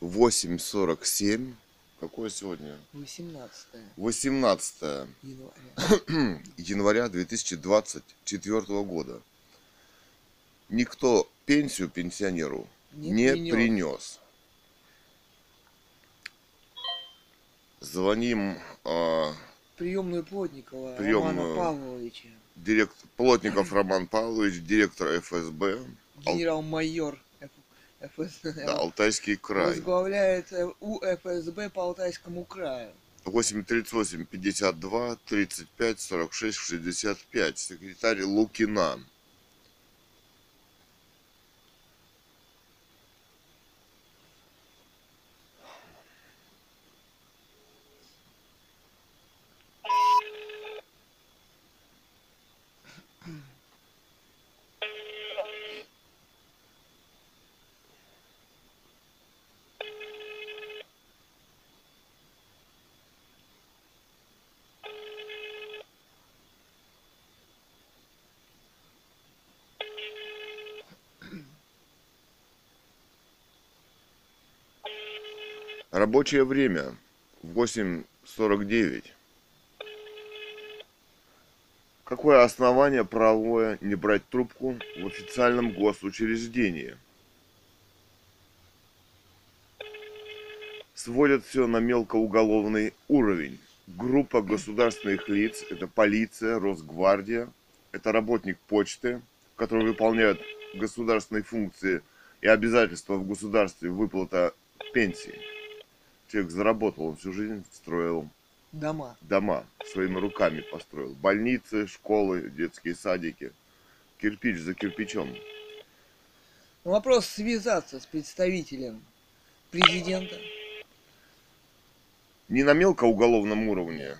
8:47. Какое сегодня? 18 января 2024 года. Никто пенсию пенсионеру не принес. Звоним приемную Плотникова Романа Павловича. Плотников Роман Павлович, директор ФСБ. Генерал-майор ФСБ. Да, Алтайский край. Возглавляет УФСБ по Алтайскому краю. 838-52-35-46-65. Секретарь Лукина. Рабочее время 8:49. Какое основание правовое не брать трубку в официальном госучреждении? Сводят все на мелкоуголовный уровень. Группа государственных лиц, это полиция, Росгвардия, это работник почты, который выполняет государственные функции и обязательства в государстве, выплата пенсии. Человек заработал, он всю жизнь строил дома, своими руками построил. Больницы, школы, детские садики, кирпич за кирпичом. Вопрос связаться с представителем президента. Не на мелкоуголовном уровне.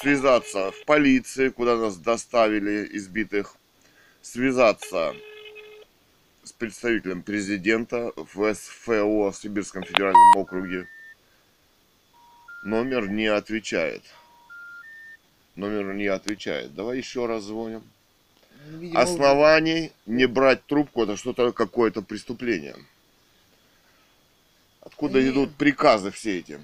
Связаться в полиции, куда нас доставили избитых. Связаться с представителем президента в СФО, в Сибирском федеральном округе. Номер не отвечает. Номер не отвечает. Давай еще раз звоним. Видимо, оснований не брать трубку, это что-то, какое-то преступление. Откуда идут приказы все эти?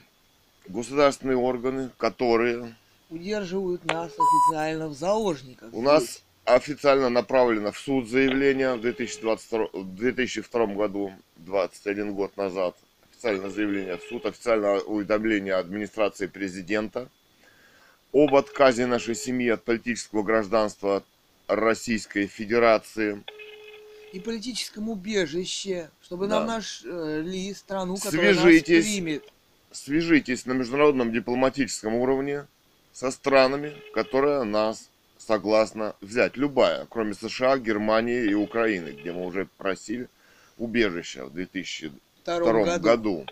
Государственные органы, которые удерживают нас официально в заложниках. У нас официально направлено в суд заявление в 2002 году, 21 год назад. Официальное заявление в суд, официальное уведомление администрации президента об отказе нашей семьи от политического гражданства Российской Федерации. И политическом убежище, чтобы нам нашли страну, которая нас примет. Свяжитесь на международном дипломатическом уровне со странами, которые нас согласны взять. Любая, кроме США, Германии и Украины, где мы уже просили убежище в 2002 году.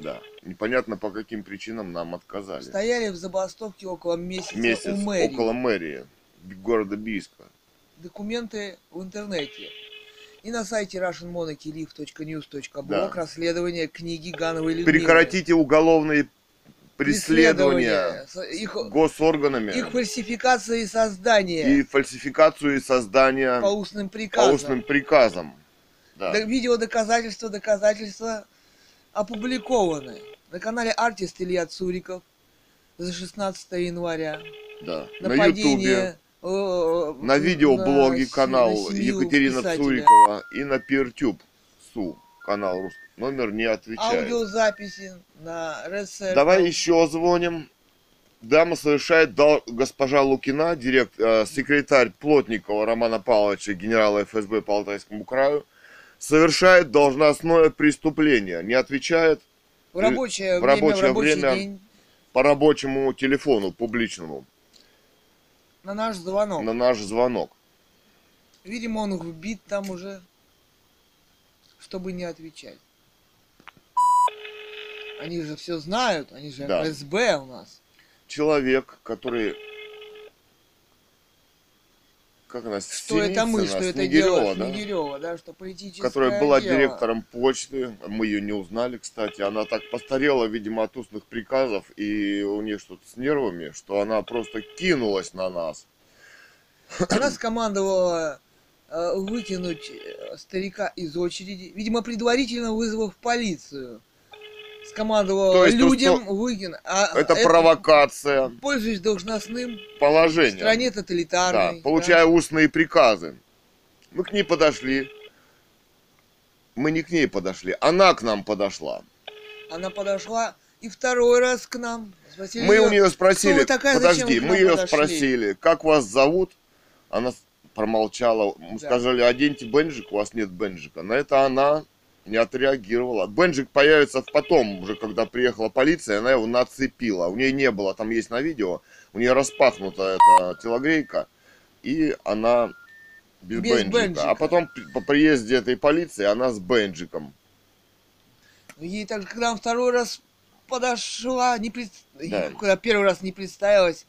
Да. Непонятно, по каким причинам нам отказали. Стояли в забастовке около месяца у мэрии. Около мэрии города Бийска. Документы в интернете. И на сайте russianmonarchylive.news.blog расследование книги Гановой Людмилы. Прекратите уголовные преследования с госорганами. Их фальсификация и создание. И фальсификацию и создание по устным приказам. Да. Видео доказательства опубликованы на канале Артист Илья Цуриков за 16 января. Да. На Ютубе, на видеоблоге канал Екатерина Цурикова и на Пиртюб канал русский. Номер не отвечает. Аудиозаписи на РСР. Давай еще звоним. Дама совершает госпожа Лукина, секретарь Плотникова Романа Павловича, генерала ФСБ по Алтайскому краю, совершает должностное преступление, не отвечает в рабочее время по рабочему телефону публичному. На наш звонок. Видимо, он вбит там уже, чтобы не отвечать. Они же все знают, они же ФСБ у нас. Человек, который... Как она, что это мы, что это дело Снегирева, да, что политическое, которая была директором почты, мы ее не узнали, кстати, она так постарела, видимо, от устных приказов, и у нее что-то с нервами, что она просто кинулась на нас. Она скомандовала выкинуть старика из очереди, видимо, предварительно вызвав полицию. скомандовал людям Лугин. Это провокация. Пользуясь должностным положением в стране тоталитарной. Да, получая устные приказы. Мы к ней подошли. Мы не к ней подошли. Она к нам подошла. Она подошла и второй раз к нам. Спросили мы ее, у нее спросили, такая, подожди, мы ее подошли? Спросили, как вас зовут? Она промолчала. Мы сказали, оденьте бенджик, у вас нет бенджика. На это она не отреагировала. Бенджик появится потом, уже когда приехала полиция, она его нацепила. У нее не было, там есть на видео, у нее распахнута эта телогрейка, и она без бенджика. А потом по приезде этой полиции она с бенджиком. Ей так, когда он второй раз подошла, когда первый раз не представилась,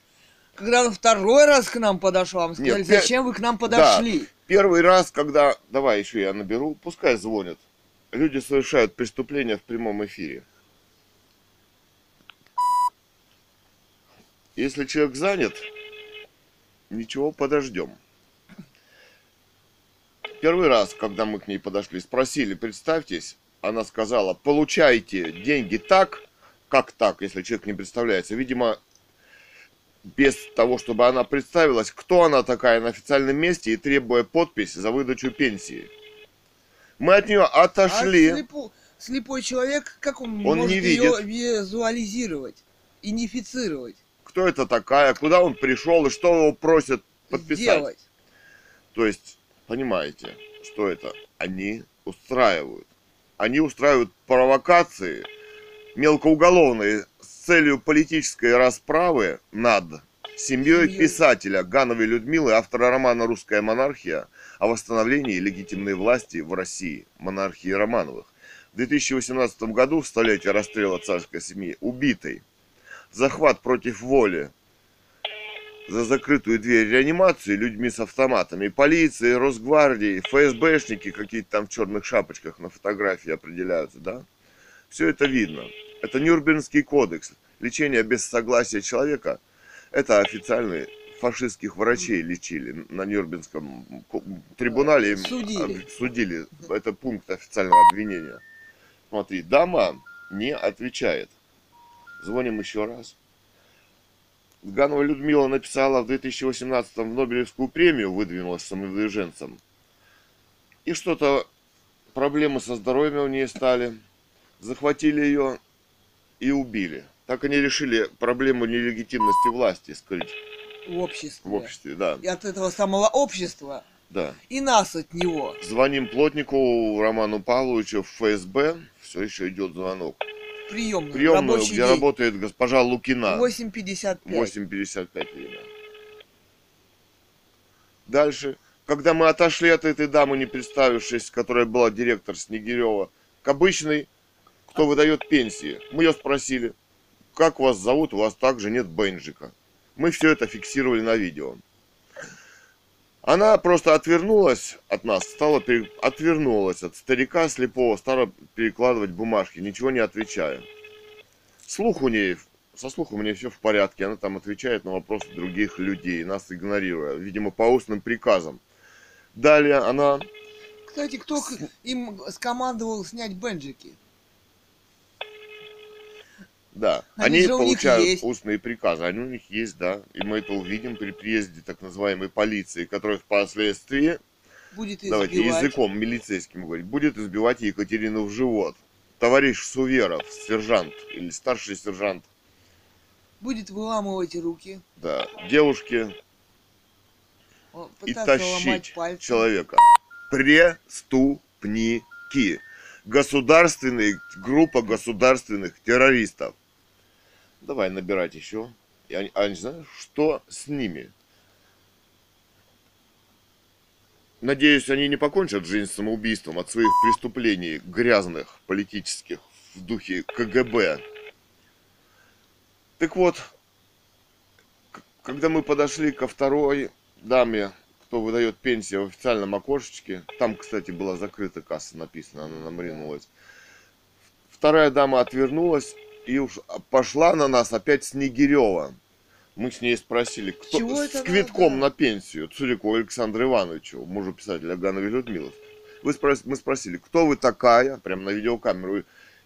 когда он второй раз к нам подошла, мы сказали, зачем вы к нам подошли? Да. Первый раз, когда... Давай еще я наберу, пускай звонят. Люди совершают преступления в прямом эфире. Если человек занят, ничего, подождем. Первый раз, когда мы к ней подошли, спросили, представьтесь, она сказала, получайте деньги так, если человек не представляется. Видимо, без того, чтобы она представилась, кто она такая на официальном месте и требуя подпись за выдачу пенсии. Мы от нее отошли. А слепой человек, как он может ее визуализировать, идентифицировать? Кто это такая, куда он пришел и что его просят подписать? Сделать. То есть, понимаете, что это? Они устраивают. Они устраивают провокации мелкоуголовные с целью политической расправы над семьей писателя Гановой Людмилы, автора романа «Русская монархия» о восстановлении легитимной власти в России, монархии Романовых. В 2018 году, в столетие расстрела царской семьи, убитой, захват против воли, за закрытую дверь реанимации людьми с автоматами, полиции, Росгвардии, ФСБшники какие-то там в черных шапочках на фотографии определяются, да? Все это видно. Это Нюрнбергский кодекс. Лечение без согласия человека. Это официальные фашистских врачей лечили на Нюрнбергском трибунале. Судили. Это пункт официального обвинения. Смотри, дама не отвечает. Звоним еще раз. Ганова Людмила написала в 2018-м в Нобелевскую премию, выдвинулась самовыдвиженцем. И что-то проблемы со здоровьем у нее стали. Захватили ее и убили. Так они решили проблему нелегитимности власти скрыть. В обществе. В обществе, да. И от этого самого общества. Да. И нас от него. Звоним плотнику Роману Павловичу в ФСБ. Все еще идет звонок. Приемную, где день. Работает госпожа Лукина. 8:55. 8:55. Дальше. Когда мы отошли от этой дамы, не представившись, которая была директор Снегирева, к обычной, кто выдает пенсии. Мы ее спросили, как вас зовут, у вас также нет бенджика. Мы все это фиксировали на видео. Она просто отвернулась от нас, отвернулась от старика слепого, стала перекладывать бумажки, ничего не отвечая. Со слухом у нее все в порядке, она там отвечает на вопросы других людей, нас игнорируя, видимо, по устным приказам. Далее она... Кстати, кто им скомандовал снять бенджики? Да, они получают устные приказы, они у них есть, да, и мы это увидим при приезде так называемой полиции, которая впоследствии, языком милицейским говорить, будет избивать Екатерину в живот. Товарищ Суверов, сержант или старший сержант. Будет выламывать руки. Да, девушке и тащить человека. Преступники. Группа государственных террористов. Давай набирать еще. Я не знаю, что с ними. Надеюсь, они не покончат жизнь самоубийством от своих преступлений грязных, политических, в духе КГБ. Так вот, когда мы подошли ко второй даме, кто выдает пенсию в официальном окошечке, там, кстати, была закрыта касса написана, она нам ринулась. Вторая дама отвернулась. И уж пошла на нас опять Снегирева. Мы с ней спросили, кто с квитком на пенсию Цурикову Александру Ивановичу, мужу писателя Гановой Людмилы. Мы спросили, кто вы такая, прям на видеокамеру,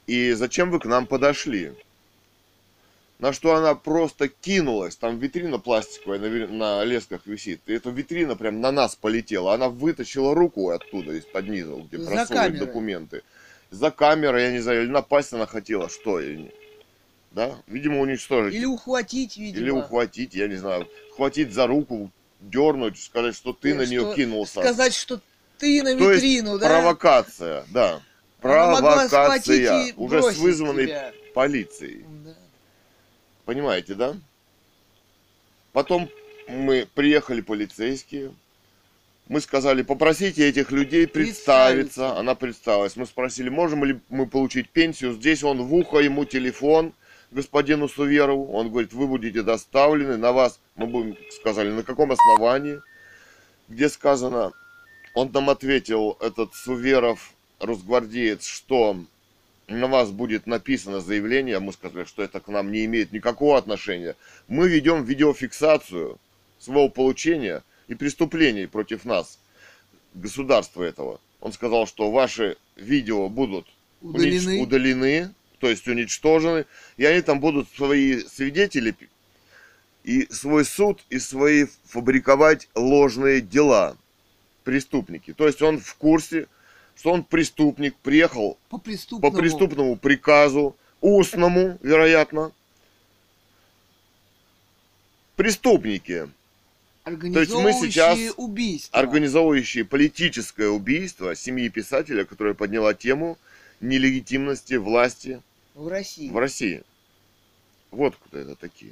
и зачем вы к нам подошли? На что она просто кинулась, там витрина пластиковая на лесках висит, и эта витрина прям на нас полетела, она вытащила руку оттуда, из-под низа, где просовывают документы. За камерой, я не знаю, или напасть она хотела, что, да, видимо, уничтожить. Или ухватить, видимо. Или ухватить, я не знаю, хватить за руку, дернуть, сказать, что ты на нее кинулся. Сказать, что ты на витрину, да? Провокация, да. Провокация, уже с вызванной полицией. Понимаете, да? Потом мы приехали полицейские, мы сказали, попросите этих людей представиться. Она представилась. Мы спросили, можем ли мы получить пенсию. Здесь он в ухо, ему телефон, господину Суверову. Он говорит, вы будете доставлены, на вас, мы будем, сказали, на каком основании, где сказано. Он нам ответил, этот Суверов, росгвардеец, что... на вас будет написано заявление, мы сказали, что это к нам не имеет никакого отношения. Мы ведем видеофиксацию своего получения и преступлений против нас, государства этого. Он сказал, что ваши видео будут удалены, то есть уничтожены, и они там будут свои свидетели и свой суд, и свои фабриковать ложные дела, преступники. То есть он в курсе, что он преступник, приехал по преступному приказу, устному, вероятно. Преступники. Организовывающие убийство. Организовывающие политическое убийство семьи писателя, которая подняла тему нелегитимности власти в России. Вот кто это такие.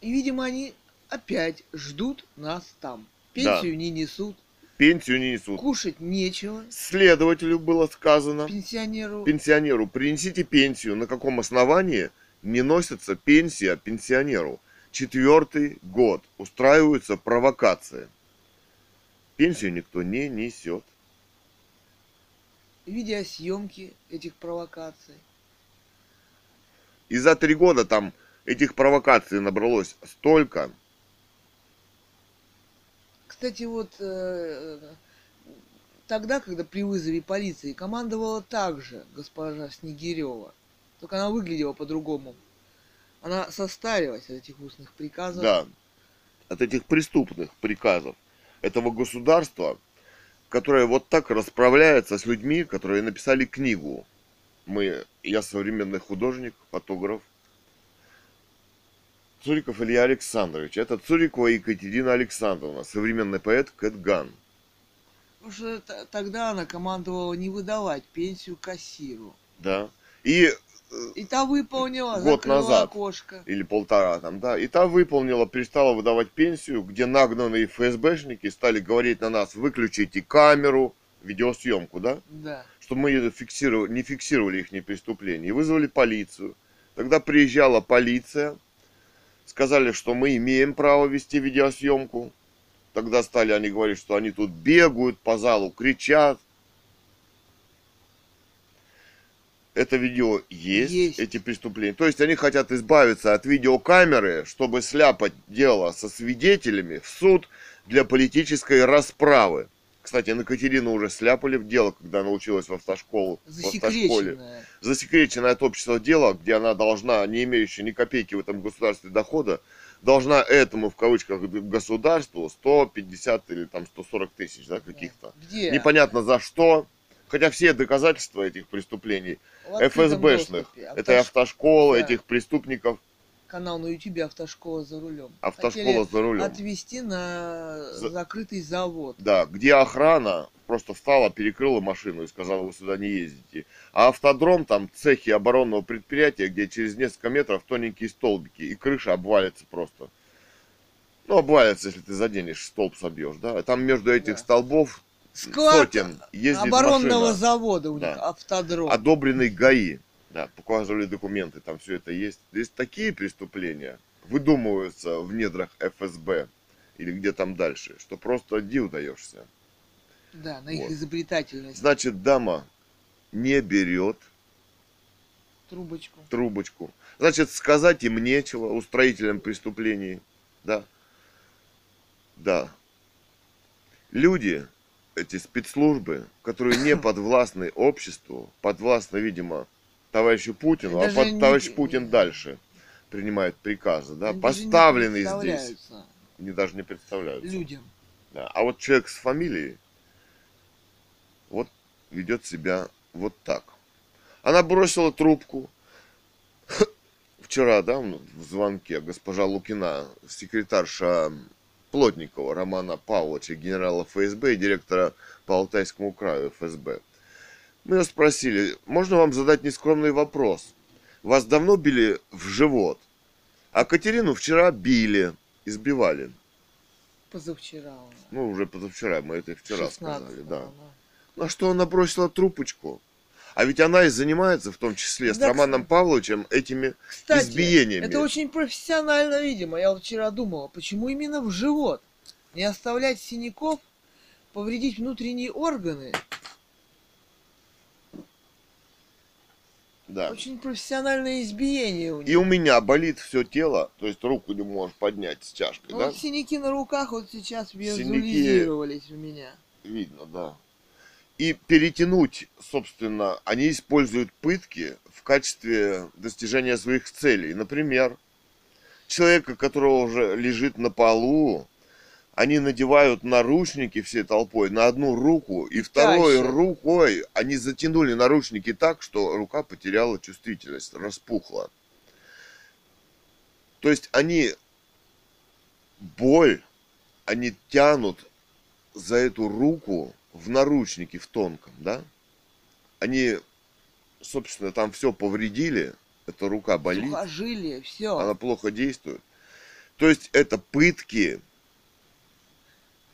И, видимо, они опять ждут нас там. Пенсию не несут. Пенсию не несут. Кушать нечего. Следователю было сказано. Пенсионеру. Пенсионеру. Принесите пенсию. На каком основании не носится пенсия пенсионеру? 4-й год. Устраиваются провокации. Пенсию никто не несет. Видеосъемки этих провокаций. И за 3 года там... этих провокаций набралось столько. Кстати, вот тогда, когда при вызове полиции командовала также госпожа Снегирева, только она выглядела по-другому. Она состарилась от этих устных приказов. Да, от этих преступных приказов этого государства, которое вот так расправляется с людьми, которые написали книгу. Я современный художник, фотограф. Цуриков Илья Александрович. Это Цурикова Екатерина Александровна, современный поэт Кэтган. Потому что тогда она командовала не выдавать пенсию кассиру. Да. И та выполнила, год назад, окошко. Или 1,5 там, да. И та выполнила, перестала выдавать пенсию, где нагнанные ФСБшники стали говорить на нас, выключите камеру, видеосъемку, да? Да. Чтобы мы не фиксировали их преступления. И вызвали полицию. Тогда приезжала полиция. Сказали, что мы имеем право вести видеосъемку. Тогда стали они говорить, что они тут бегают по залу, кричат. Это видео есть, эти преступления. То есть они хотят избавиться от видеокамеры, чтобы сляпать дело со свидетелями в суд для политической расправы. Кстати, на Катерину уже сляпали в дело, когда она училась в автошколе. Засекреченное. Засекреченное от общества дело, где она должна, не имеющая ни копейки в этом государстве дохода, должна этому, в кавычках, государству 150 или там 140 тысяч, да, каких-то. Где? Непонятно за что. Хотя все доказательства этих преступлений, ФСБшных, этой автошколы, этих преступников. Канал на ютубе «Автошкола за рулем». Автошкола за рулем. Отвезти на закрытый завод. Да, где охрана просто встала, перекрыла машину и сказала, вы сюда не ездите. А автодром, там цехи оборонного предприятия, где через несколько метров тоненькие столбики, и крыша обвалится просто. Ну, обвалится, если ты заденешь, столб собьешь, да. Там между этих столбов сотен ездит оборонного машина. Завода у них, автодром. Одобренный ГАИ. Да, показывали документы, там все это есть. Здесь такие преступления выдумываются в недрах ФСБ или где там дальше, что просто диву даешься. Да, на их изобретательность. Значит, дама не берет трубочку. Значит, сказать им нечего, устроителям преступлений. Да. Да. Люди, эти спецслужбы, которые не подвластны обществу, подвластны, видимо, товарищу Путину, а товарищ Путин дальше принимает приказы, да, поставленные здесь, они даже не представляются людям. Да. А вот человек с фамилией вот ведет себя вот так. Она бросила трубку вчера, да, в звонке госпожа Лукина, секретарша Плотникова Романа Павловича, генерала ФСБ и директора по Алтайскому краю ФСБ. Мы ее спросили: можно вам задать нескромный вопрос? Вас давно били в живот? А Катерину вчера били, избивали. Позавчера. Ну, уже позавчера, мы это вчера сказали, да. На что она бросила трубочку? А ведь она и занимается, в том числе, с Романом Павловичем, этими избиениями. Это очень профессионально, видимо. Я вчера думала, почему именно в живот? Не оставлять синяков, повредить внутренние органы. Да. Очень профессиональное избиение у них. И у меня болит все тело, то есть руку не можешь поднять с чашкой, да? Вот синяки на руках вот сейчас визуализировались у меня. Видно, да. И перетянуть, собственно, они используют пытки в качестве достижения своих целей. Например, человека, которого уже лежит на полу, они надевают наручники всей толпой на одну руку, и второй рукой они затянули наручники так, что рука потеряла чувствительность, распухла. То есть они боль, они тянут за эту руку, в наручнике, в тонком, да? Они, собственно, там все повредили. Эта рука болит. Сухожилие, все. Она плохо действует. То есть это пытки.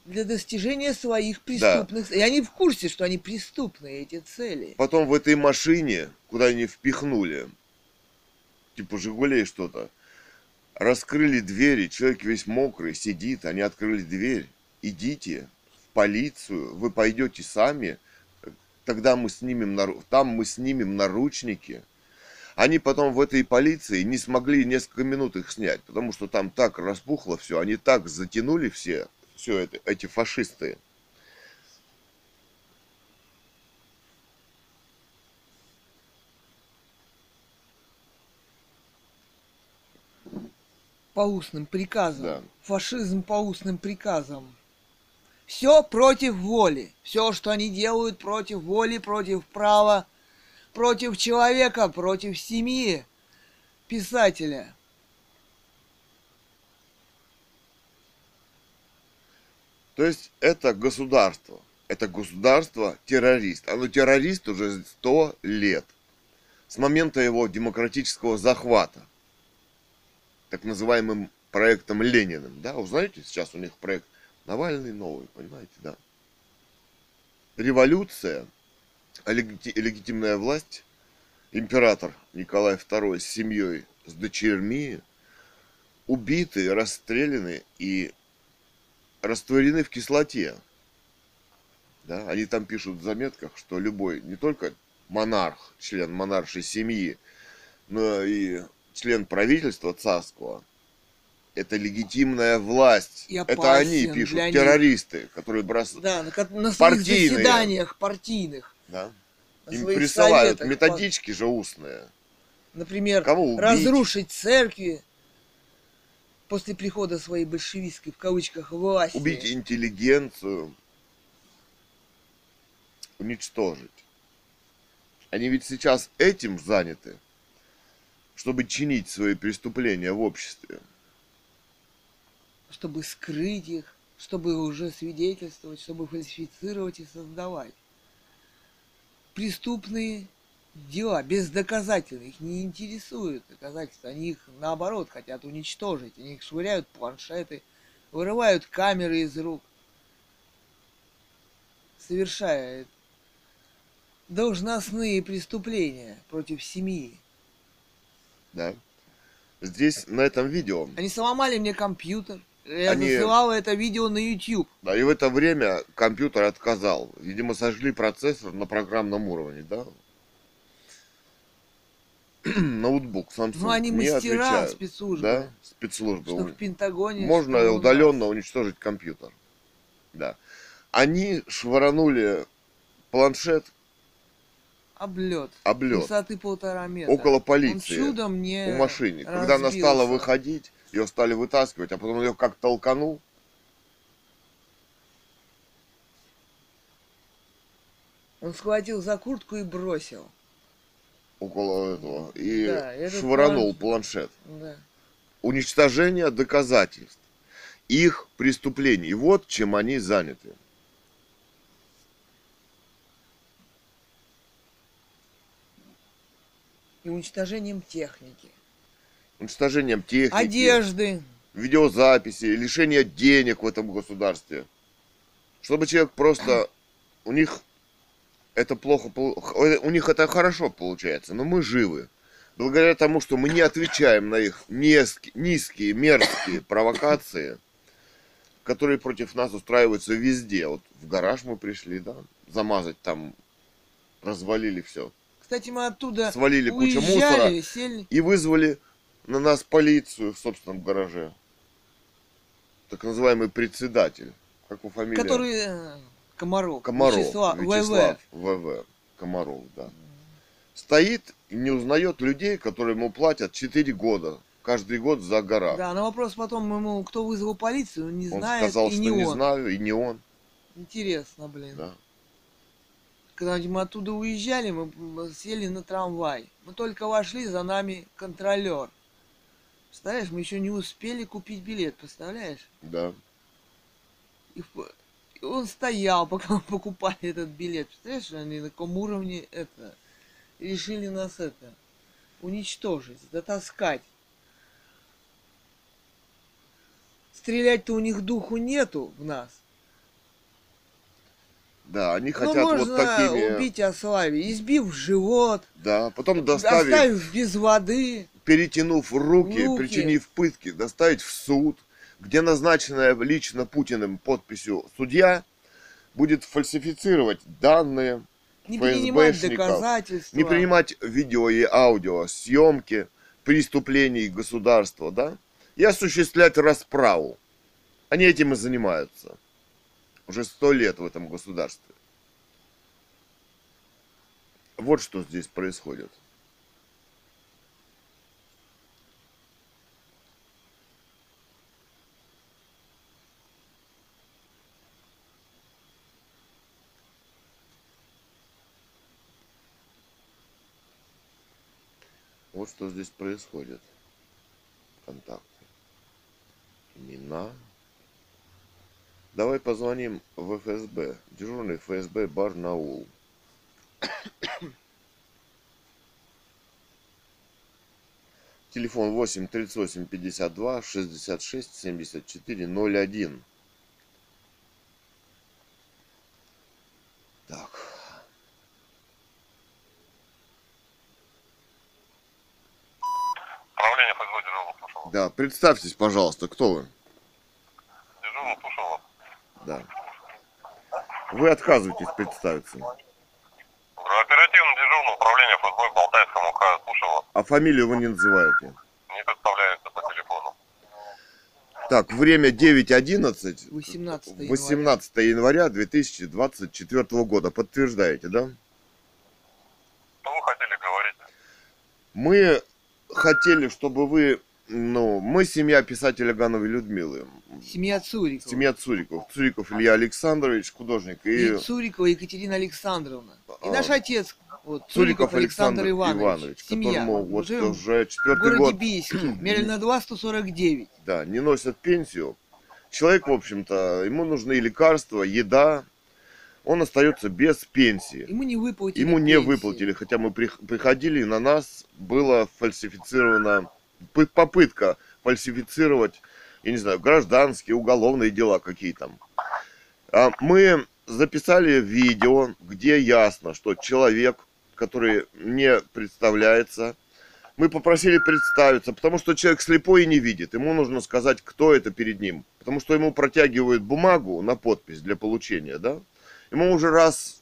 Для достижения своих преступных... Да. И они в курсе, что они преступные, эти цели. Потом в этой машине, куда они впихнули, типа «Жигулей» что-то, раскрыли двери, человек весь мокрый, сидит, они открыли дверь. Идите. Полицию, вы пойдете сами, тогда мы снимем, там мы снимем наручники. Они потом в этой полиции не смогли несколько минут их снять, потому что там так распухло все, они так затянули все это, эти фашисты. По устным приказам. Да. Фашизм по устным приказам. Все против воли. Все, что они делают, против воли, против права, против человека, против семьи, писателя. То есть это государство-террорист. Оно террорист уже 100 лет, с момента его демократического захвата, так называемым проектом Лениным. Да, узнаете, сейчас у них проект Навальный новый, понимаете, да. Революция, легитимная власть, император Николай II с семьей, с дочерьми, убиты, расстреляны и растворены в кислоте. Да? Они там пишут в заметках, что любой, не только монарх, член монаршей семьи, но и член правительства царского, это легитимная власть. Это они пишут, террористы, которые бросают. Да, на своих заседаниях партийных. Да. Им присылают методички же устные. Например, разрушить церкви после прихода своей большевистской, в кавычках, власти. Убить интеллигенцию. Уничтожить. Они ведь сейчас этим заняты, чтобы чинить свои преступления в обществе. Чтобы скрыть их, чтобы уже свидетельствовать, чтобы фальсифицировать и создавать. Преступные дела, бездоказательные, их не интересуют доказательства. Они их, наоборот, хотят уничтожить. Они их швыряют планшеты, вырывают камеры из рук, совершая должностные преступления против семьи. Да. Здесь, на этом видео... Они сломали мне компьютер. Я засылала это видео на YouTube. Да, и в это время компьютер отказал. Видимо, сожгли процессор на программном уровне, да? ноутбук Samsung. Ну, они мастера спецслужбы. Да, спецслужбы. Что в Пентагоне... Можно что удаленно уничтожить компьютер. Да. Они швырнули планшет. Облет. Облет. Высоты 1,5 метра. Около полиции. Он чудом не у мошенника. Когда она стала выходить, ее стали вытаскивать, а потом ее как толканул. Он схватил за куртку и бросил. Около этого. И да, швырнул планшет. Да. Уничтожение доказательств их преступлений. Вот чем они заняты. И уничтожением техники. Уничтожением техники. Одежды. Видеозаписи. Лишение денег в этом государстве. Чтобы человек просто... У них... Это плохо, у них это хорошо получается, но мы живы. Благодаря тому, что мы не отвечаем на их низкие, мерзкие провокации, которые против нас устраиваются везде. Вот в гараж мы пришли, да, замазать там, развалили все. Кстати, мы оттуда свалили кучу мусора и вызвали на нас полицию в собственном гараже. Так называемый председатель. Как его фамилия? Который... Комаров. Комаров. Вячеслав ВВ. Комаров, да. Стоит и не узнает людей, которые ему платят 4 года. Каждый год за гора. Да, на вопрос потом ему, кто вызвал полицию, он не знает. Он сказал, что не знаю, и не он. Интересно, блин. Да. Когда мы оттуда уезжали, мы сели на трамвай. Мы только вошли, за нами контролер. Представляешь, мы еще не успели купить билет, представляешь? Да. И... Он стоял, пока мы покупали этот билет. Представляешь, они на каком уровне это решили нас это уничтожить, дотаскать. Стрелять-то у них духу нету в нас. Да, они хотят вот такими... убить ослави, избив живот. Да, потом доставив без воды. Перетянув руки, причинив пытки, доставить в суд, где назначенная лично Путиным подписью судья будет фальсифицировать данные, не принимать доказательства, не принимать видео и аудио, съемки преступлений государства, да, и осуществлять расправу. Они этим и занимаются. Уже 100 лет в этом государстве. Вот что здесь происходит. Вот что здесь происходит. Контакты. Имена. Давай позвоним в ФСБ. Дежурный ФСБ Барнаул. Телефон 8 38 52 66 74 01. Так. Да, представьтесь, пожалуйста, кто вы? Дежурный Тушева. Да. Вы отказываетесь представиться. Оперативный дежурный управление ФСБ Балтайскому краю Тушева. А фамилию вы не называете? Не представляется по телефону. Так, время 9:11. 18 января 2024 года. Подтверждаете, да? Что вы хотели говорить? Мы хотели, чтобы вы... Ну, мы семья писателя Гановой Людмилы. Семья Цуриков. Семья Цуриков. Цуриков Илья Александрович, художник. И Цурикова Екатерина Александровна. И наш отец, вот, Цуриков Александр Иванович. Которому вот уже 4-й год. Мерельна 2, 149. Да, не носят пенсию. Человек, в общем-то, ему нужны лекарства, еда. Он остается без пенсии. Ему не выплатили. Ему не выплатили, хотя мы приходили, на нас было фальсифицировано... Попытка фальсифицировать, я не знаю, гражданские, уголовные дела какие там. Мы записали видео, где ясно, что человек, который не представляется, мы попросили представиться, потому что человек слепой и не видит. Ему нужно сказать, кто это перед ним. Потому что ему протягивают бумагу на подпись для получения, да? Ему уже раз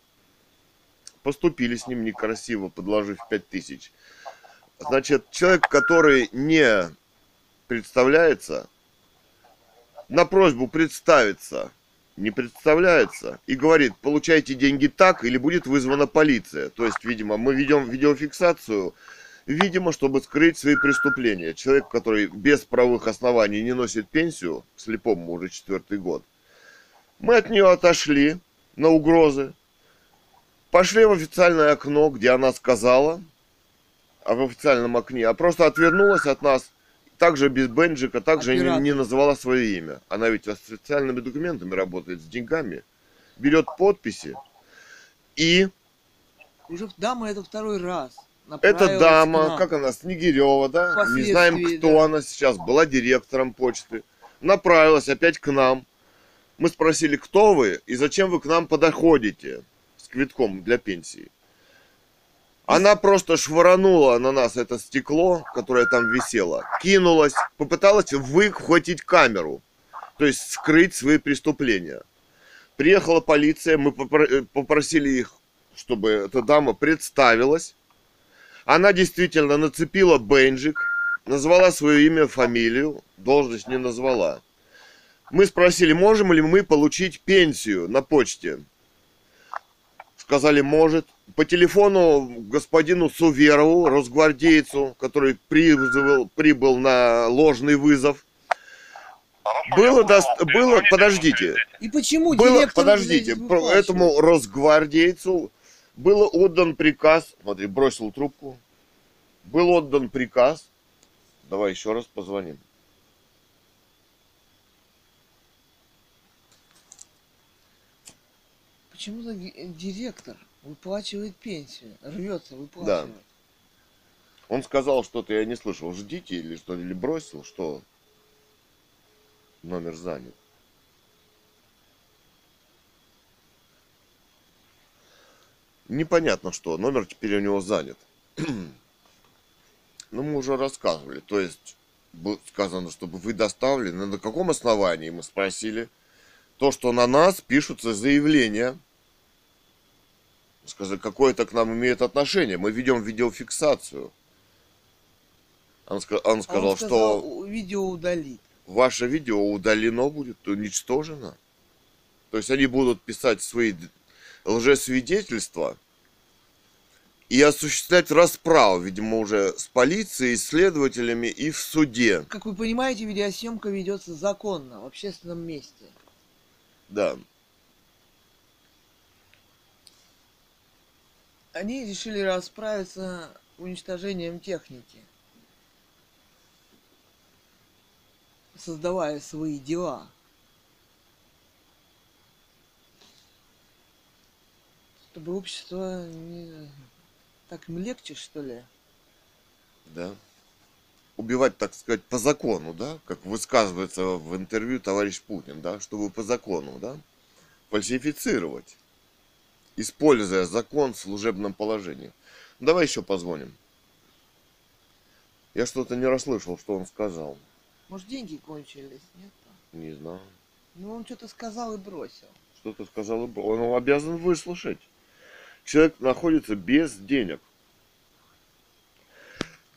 поступили с ним некрасиво, подложив 5000. Значит, человек, который не представляется, на просьбу представиться не представляется и говорит: получайте деньги так, или будет вызвана полиция. То есть, видимо, мы ведем видеофиксацию, видимо, чтобы скрыть свои преступления. Человек, который без правовых оснований не носит пенсию, слепому уже 4-й год, мы от нее отошли на угрозы, пошли в официальное окно, где она сказала, а в официальном окне, а просто отвернулась от нас, также без бенджика, также не назвала свое имя. Она ведь с официальными документами работает, с деньгами, берет подписи и... Уже дама это второй раз. Эта дама, как она, Снегирева, да? Не знаем, кто она сейчас, была директором почты. Направилась опять к нам. Мы спросили, кто вы и зачем вы к нам подоходите с квитком для пенсии. Она просто швырнула на нас это стекло, которое там висело, кинулась, попыталась выхватить камеру, то есть скрыть свои преступления. Приехала полиция, мы попросили их, чтобы эта дама представилась. Она действительно нацепила бенджик, назвала свое имя, фамилию, должность не назвала. Мы спросили, можем ли мы получить пенсию на почте. Сказали, может. По телефону господину Суверову, росгвардейцу, который прибыл на ложный вызов. Подождите. И почему директор... Подождите, этому росгвардейцу был отдан приказ... Смотри, бросил трубку. Был отдан приказ. Давай еще раз позвоним. Почему-то директор выплачивает пенсию, рвется выплачивать. Да. Он сказал что-то, я не слышал, ждите или что, или бросил, что номер занят. Непонятно что, номер теперь у него занят. Но мы уже рассказывали, то есть сказано, чтобы вы доставлены. На каком основании, мы спросили. То, что на нас пишутся заявления. Скажи, какое это к нам имеет отношение? Мы ведем видеофиксацию. Он сказал, что видео удалит. Ваше видео удалено будет, уничтожено. То есть они будут писать свои лжесвидетельства и осуществлять расправу, видимо, уже с полицией, следователями и в суде. Как вы понимаете, видеосъемка ведется законно, в общественном месте. Да. Они решили расправиться уничтожением техники, создавая свои дела. Чтобы общество не... Так им легче, что ли? Да. Убивать, так сказать, по закону, да? Как высказывается в интервью товарищ Путин, да? Чтобы по закону, да? Фальсифицировать, используя закон в служебном положении. Давай еще позвоним. Я что-то не расслышал, что он сказал. Может, деньги кончились, нет? Не знаю. Ну, он что-то сказал и бросил. Что-то сказал и бросил. Он его обязан выслушать. Человек находится без денег.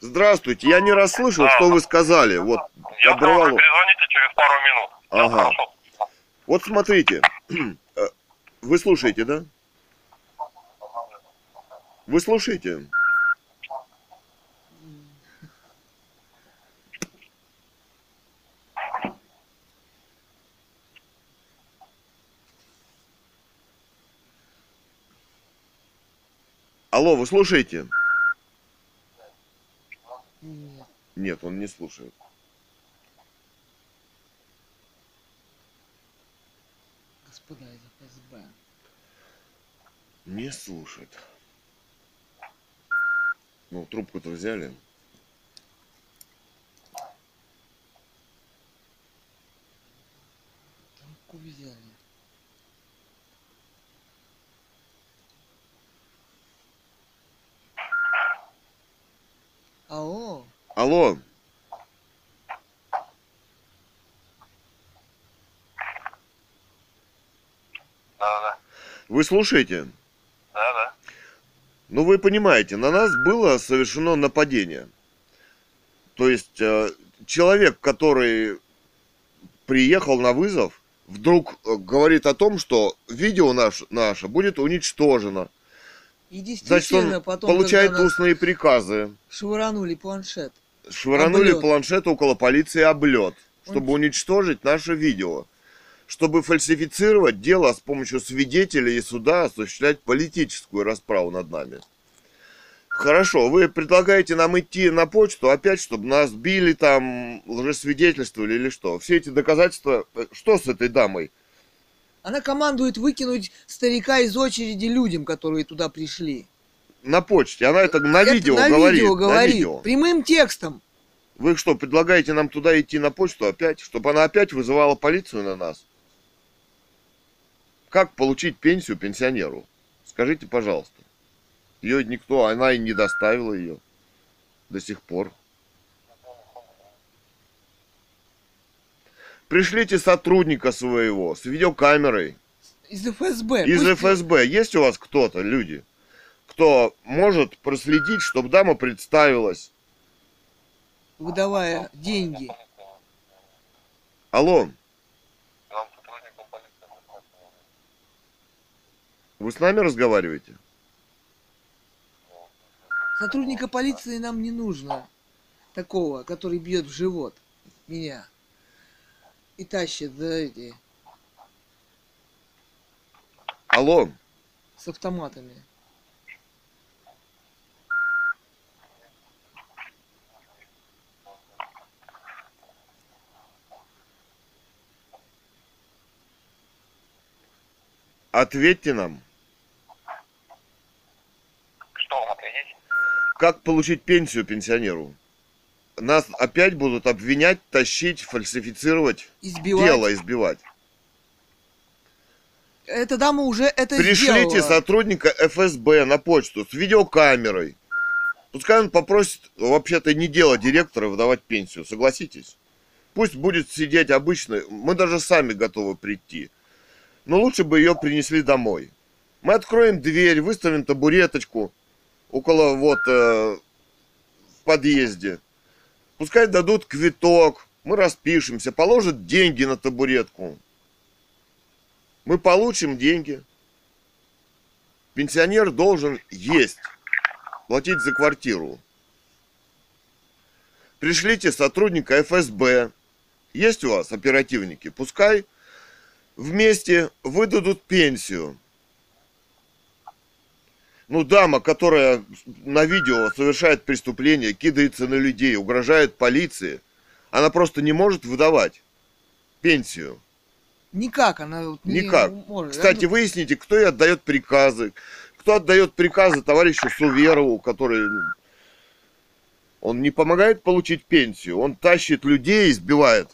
Здравствуйте, я не расслышал, да, что вы сказали. Вот, я оборвало. Перезвоните через пару минут. Ага. Вот смотрите, вы слушаете, да? Вы слушаете? Алло, вы слушаете? Нет, он не слушает. Господа из ФСБ. Не слушает. Ну, трубку-то взяли. Трубку взяли. Алло. Алло. Да, да. Вы слушаете? Да, да. Ну, вы понимаете, на нас было совершено нападение. То есть человек, который приехал на вызов, вдруг говорит о том, что видео наше будет уничтожено. И действительно, значит, он потом получает устные приказы. Швырнули планшет. Швырнули планшет около полиции об лед, чтобы уничтожить наше видео. Чтобы фальсифицировать дело с помощью свидетелей и суда, осуществлять политическую расправу над нами. Хорошо, вы предлагаете нам идти на почту опять, чтобы нас били там, лжесвидетельствовали или что? Все эти доказательства, что с этой дамой? Она командует выкинуть старика из очереди людям, которые туда пришли. На почте, она это на видео говорит. Прямым текстом. Вы что, предлагаете нам туда идти на почту опять, чтобы она опять вызывала полицию на нас? Как получить пенсию пенсионеру? Скажите, пожалуйста. Ее никто, она и не доставила ее до сих пор. Пришлите сотрудника своего с видеокамерой. Из ФСБ. Из ФСБ. Есть у вас кто-то, люди, кто может проследить, чтобы дама представилась? Выдавая деньги. Алло. Вы с нами разговариваете? Сотрудника полиции нам не нужно. Такого, который бьет в живот меня. И тащит за эти. Алло. С автоматами. Ответьте нам. Что вам ответить? Как получить пенсию пенсионеру? Нас опять будут обвинять, тащить, фальсифицировать, избивать. Эта дама уже это сделала. Пришлите сотрудника ФСБ на почту с видеокамерой. Пускай он попросит, вообще-то не дело директора выдавать пенсию, согласитесь? Пусть будет сидеть обычный, мы даже сами готовы прийти. Но лучше бы ее принесли домой. Мы откроем дверь, выставим табуреточку около в подъезде. Пускай дадут квиток, мы распишемся, положат деньги на табуретку. Мы получим деньги. Пенсионер должен есть, платить за квартиру. Пришлите сотрудника ФСБ. Есть у вас оперативники? Пускай... Вместе выдадут пенсию. Ну, дама, которая на видео совершает преступление, кидается на людей, угрожает полиции, она просто не может выдавать пенсию. Никак она вот не может. Кстати, выясните, кто ей отдает приказы. Кто отдает приказы товарищу Суверову, который... Он не помогает получить пенсию, он тащит людей, избивает.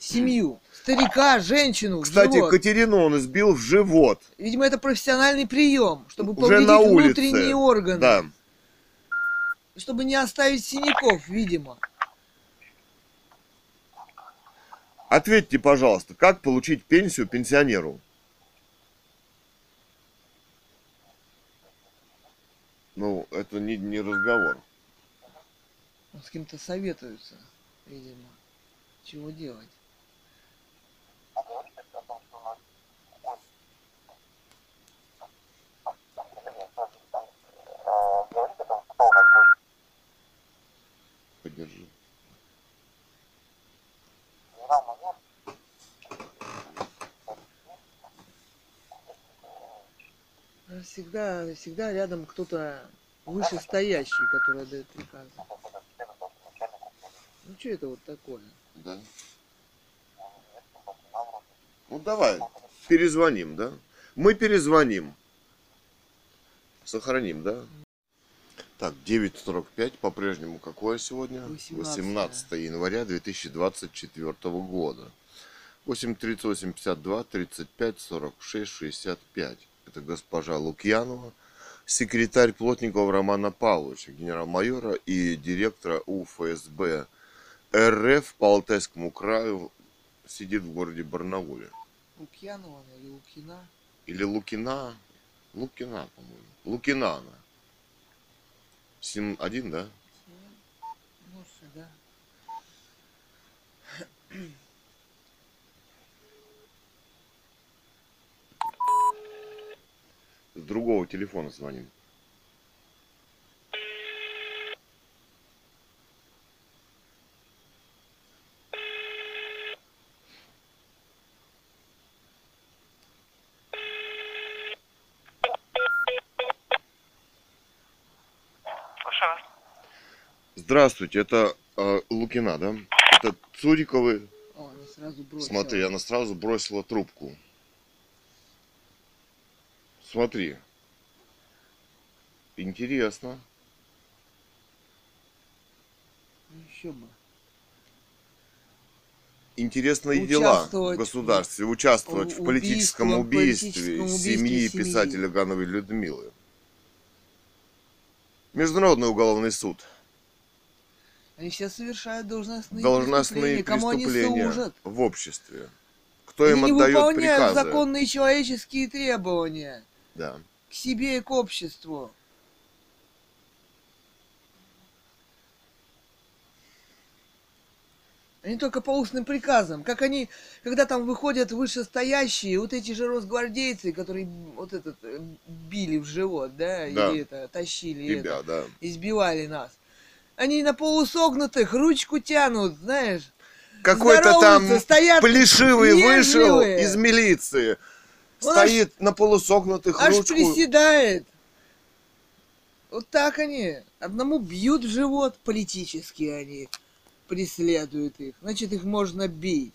Семью. Старика, женщину, кстати, Катерину он избил в живот. Видимо, это профессиональный прием, чтобы повредить внутренние органы. Да. Чтобы не оставить синяков, видимо. Ответьте, пожалуйста, как получить пенсию пенсионеру? Ну, это не разговор. Он с кем-то советуется, видимо. Чего делать? Подержи. Всегда, всегда рядом кто-то вышестоящий, который дает приказы. Ну что это вот такое? Да. Ну давай, перезвоним, да? Мы перезвоним. Сохраним, да? Так, 9:45, по-прежнему какое сегодня? 18 января 2024 года. 838 52 35 46 65. Это госпожа Лукьянова, секретарь Плотникова Романа Павловича, генерал-майора и директора УФСБ РФ по Алтайскому краю, сидит в городе Барнауле. Лукьянова или Лукина? Или Лукина. Лукина, по-моему. Лукина она. 7-1, да? Больше, да. С другого телефона звоним. Здравствуйте, это Лукина, да? Это Цуриковы. О, она сразу бросила. Смотри, она сразу бросила трубку. Смотри. Интересно. Еще бы. Интересные дела в государстве. Участвовать в политическом убийстве семьи писателя Гановой Людмилы. Международный уголовный суд. Они сейчас совершают должностные преступления. Кому преступления они служат? В обществе. Кто они им отдает приказы? Они не выполняют законные человеческие требования. Да. К себе и к обществу. Они только по устным приказам. Как они, когда там выходят вышестоящие, вот эти же росгвардейцы, которые вот этот били в живот, да, да. Или это, тащили, тебя, это, да. Избивали нас. Они на полусогнутых ручку тянут, знаешь. Какой-то там стоят плешивый вышел из милиции. Он стоит аж, на полусогнутых ручку. Аж приседает. Вот так они. Одному бьют в живот, политически они преследуют их. Значит, их можно бить.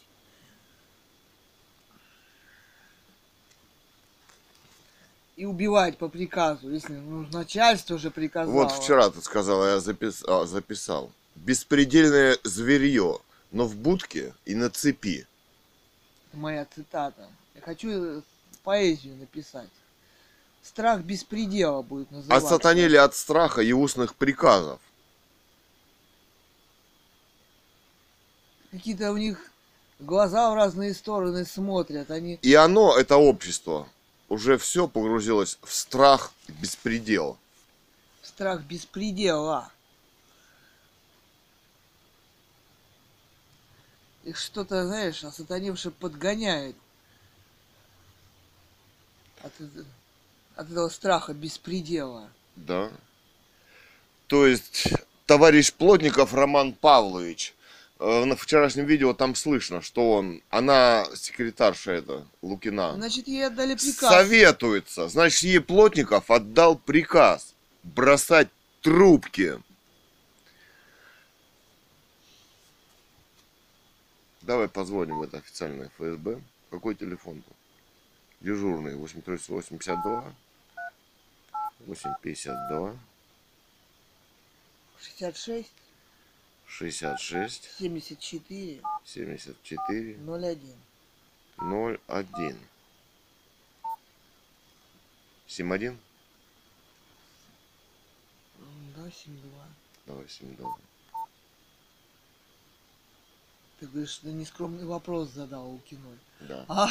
И убивать по приказу, если начальство же приказало. Вот вчера ты сказала, я записал. Беспредельное зверье, но в будке и на цепи. Это моя цитата. Я хочу поэзию написать. Страх беспредела будет называться. Отсатанели от страха и устных приказов. Какие-то у них глаза в разные стороны смотрят. Они... И оно, это общество. Уже все погрузилось в страх беспредела. Страх беспредела. Их что-то, знаешь, осатаневши подгоняет. От этого страха беспредела. Да. То есть, товарищ Плотников Роман Павлович. На вчерашнем видео там слышно, что она, секретарша эта, Лукина, значит, ей отдали приказ. Советуется. Значит, ей Плотников отдал приказ бросать трубки. Давай позвоним, это официальное ФСБ. Какой телефон был? Дежурный 832 852 66 66 74 74 01 01 71 272 272. Ты говоришь, что нескромный вопрос задал у кино. Да. А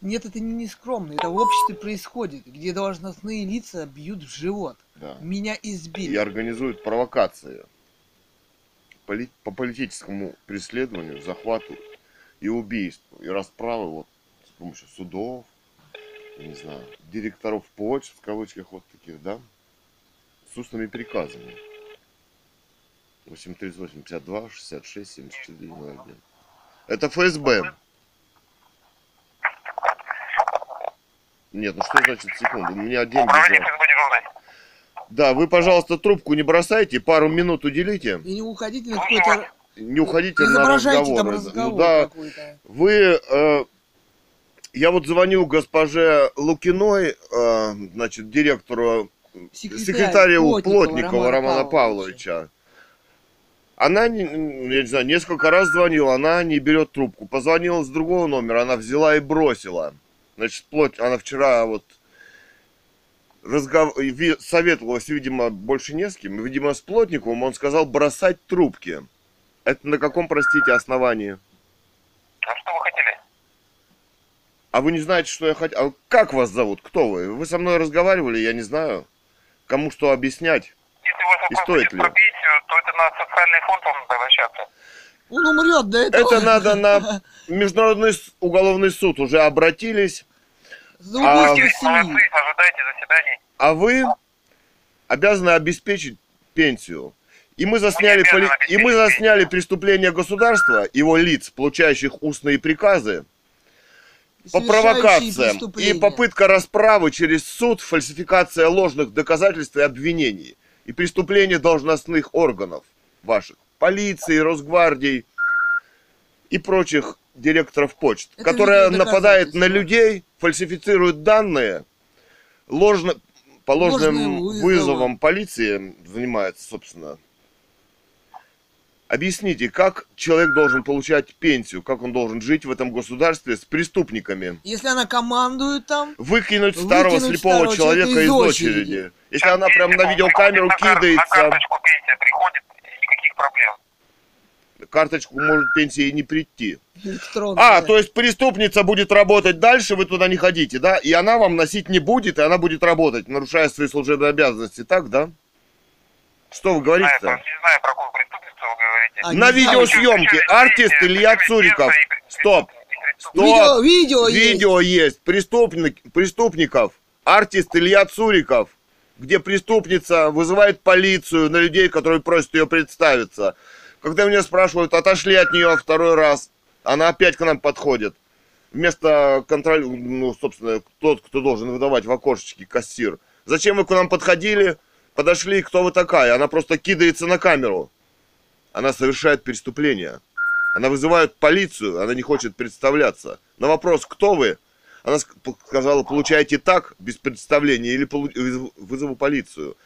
нет, это не нескромно, это в обществе происходит, где должностные лица бьют в живот. Да. Меня избили. И организуют провокации. По политическому преследованию, захвату и убийству, и расправы вот с помощью судов, не знаю, директоров почт, в кавычках вот таких, да, с устными приказами. 838-52-66-74-01. Это ФСБ. Нет, ну что значит секунду, у меня деньги за... Да, вы, пожалуйста, трубку не бросайте, пару минут уделите. И не уходите на какой-то... Не уходите на разговор. Там разговор, ну, да. Вы... я вот звоню госпоже Лукиной, значит, директору... Секретарю Плотникова Романа Павловича. Она, я не знаю, несколько раз звонила, она не берет трубку. Позвонила с другого номера, она взяла и бросила. Значит, она вчера вот... советовалась, видимо, больше не с кем. Видимо, с Плотниковым он сказал бросать трубки. Это на каком, простите, основании? А что вы хотели? А вы не знаете, что я хотел? А как вас зовут? Кто вы? Вы со мной разговаривали, я не знаю. Кому что объяснять? Если вы со и стоит ли? Если пенсию, то это на социальный фонд он обращаться. Он умрет, да это. Это надо на Международный уголовный суд уже обратились. Ожидайте заседаний. А вы обязаны обеспечить пенсию. И мы засняли, преступление государства, его лиц, получающих устные приказы, по провокациям и попытка расправы через суд, фальсификация ложных доказательств и обвинений, и преступление должностных органов ваших, полиции, Росгвардии и прочих директоров почт, которая нападает на людей, фальсифицирует данные, по ложным вызовам полиции занимается, собственно. Объясните, как человек должен получать пенсию, как он должен жить в этом государстве с преступниками? Если она командует там... Выкинуть старого слепого человека из очереди. Если она прям на видеокамеру кидается... На карточку пенсия приходит, никаких проблем. Карточку может пенсии и не прийти. То есть преступница будет работать дальше, вы туда не ходите, да? И она вам носить не будет, и она будет работать, нарушая свои служебные обязанности, так, да? Что вы говорите-то? Не знаю, про какую преступницу вы говорите. На видеосъемке артист Илья Цуриков. Стоп. Стоп. Видео есть. Преступников. Артист Илья Цуриков. Где преступница вызывает полицию на людей, которые просят ее представиться. Когда меня спрашивают, отошли от нее второй раз. Она опять к нам подходит. Вместо контроля, собственно, тот, кто должен выдавать в окошечке кассир. Зачем вы к нам подходили? Подошли, кто вы такая? Она просто кидается на камеру. Она совершает преступление. Она вызывает полицию, она не хочет представляться. На вопрос, кто вы? Она сказала, получаете так, без представления, или вызову полицию.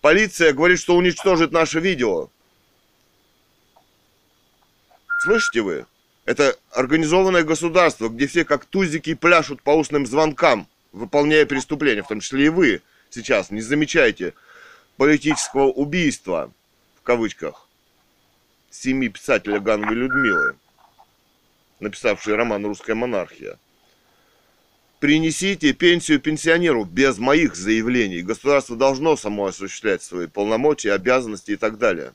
Полиция говорит, что уничтожит наше видео. Слышите вы? Это организованное государство, где все как тузики пляшут по устным звонкам, выполняя преступления, в том числе и вы сейчас не замечаете политического убийства, в кавычках, семьи писателя Гановой Людмилы, написавшей роман «Русская монархия». Принесите пенсию пенсионеру без моих заявлений. Государство должно само осуществлять свои полномочия, обязанности и так далее.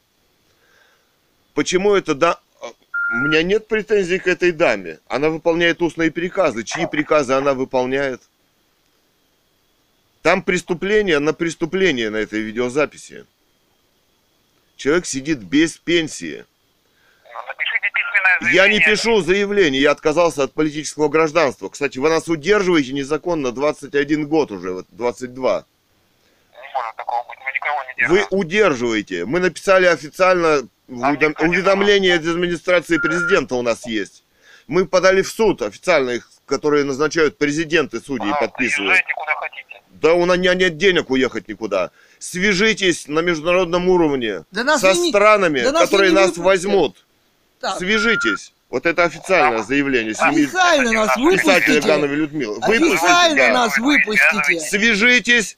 Почему это да? У меня нет претензий к этой даме. Она выполняет устные приказы. Чьи приказы она выполняет? Там преступление на этой видеозаписи. Человек сидит без пенсии. Я не пишу заявление, я отказался от политического гражданства. Кстати, вы нас удерживаете незаконно 21 год уже, 22. Не может такого быть, мы никого не держим. Вы удерживаете. Мы написали официально уведомление от администрации президента у нас есть. Мы подали в суд официально их, которые назначают президенты, судьи подписывают. Да у меня нет денег уехать никуда. Свяжитесь на международном уровне со странами, которые нас возьмут. Так. Свяжитесь. Вот это официальное заявление. Официально нас выпустите. Гановой Людмилы. Официально нас выпустите. Свяжитесь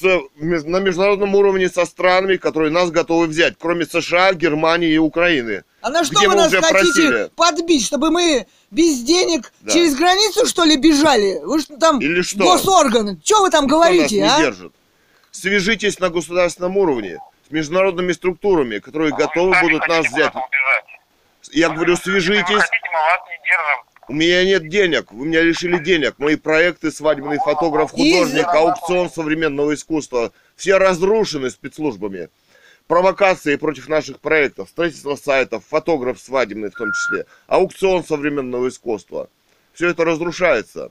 на международном уровне со странами, которые нас готовы взять, кроме США, Германии и Украины. А на что вы нас хотите подбить, чтобы мы без денег через границу, что ли, бежали? Вы же там госорганы. Что вы там говорите, нас не держит. Свяжитесь на государственном уровне с международными структурами, которые готовы будут нас взять. Я говорю, свяжитесь. Если вы хотите, мы вас не держим. У меня нет денег, вы меня лишили денег. Мои проекты, свадебный фотограф, художник, аукцион современного искусства, все разрушены спецслужбами. Провокации против наших проектов, строительство сайтов, фотограф свадебный в том числе, аукцион современного искусства. Все это разрушается.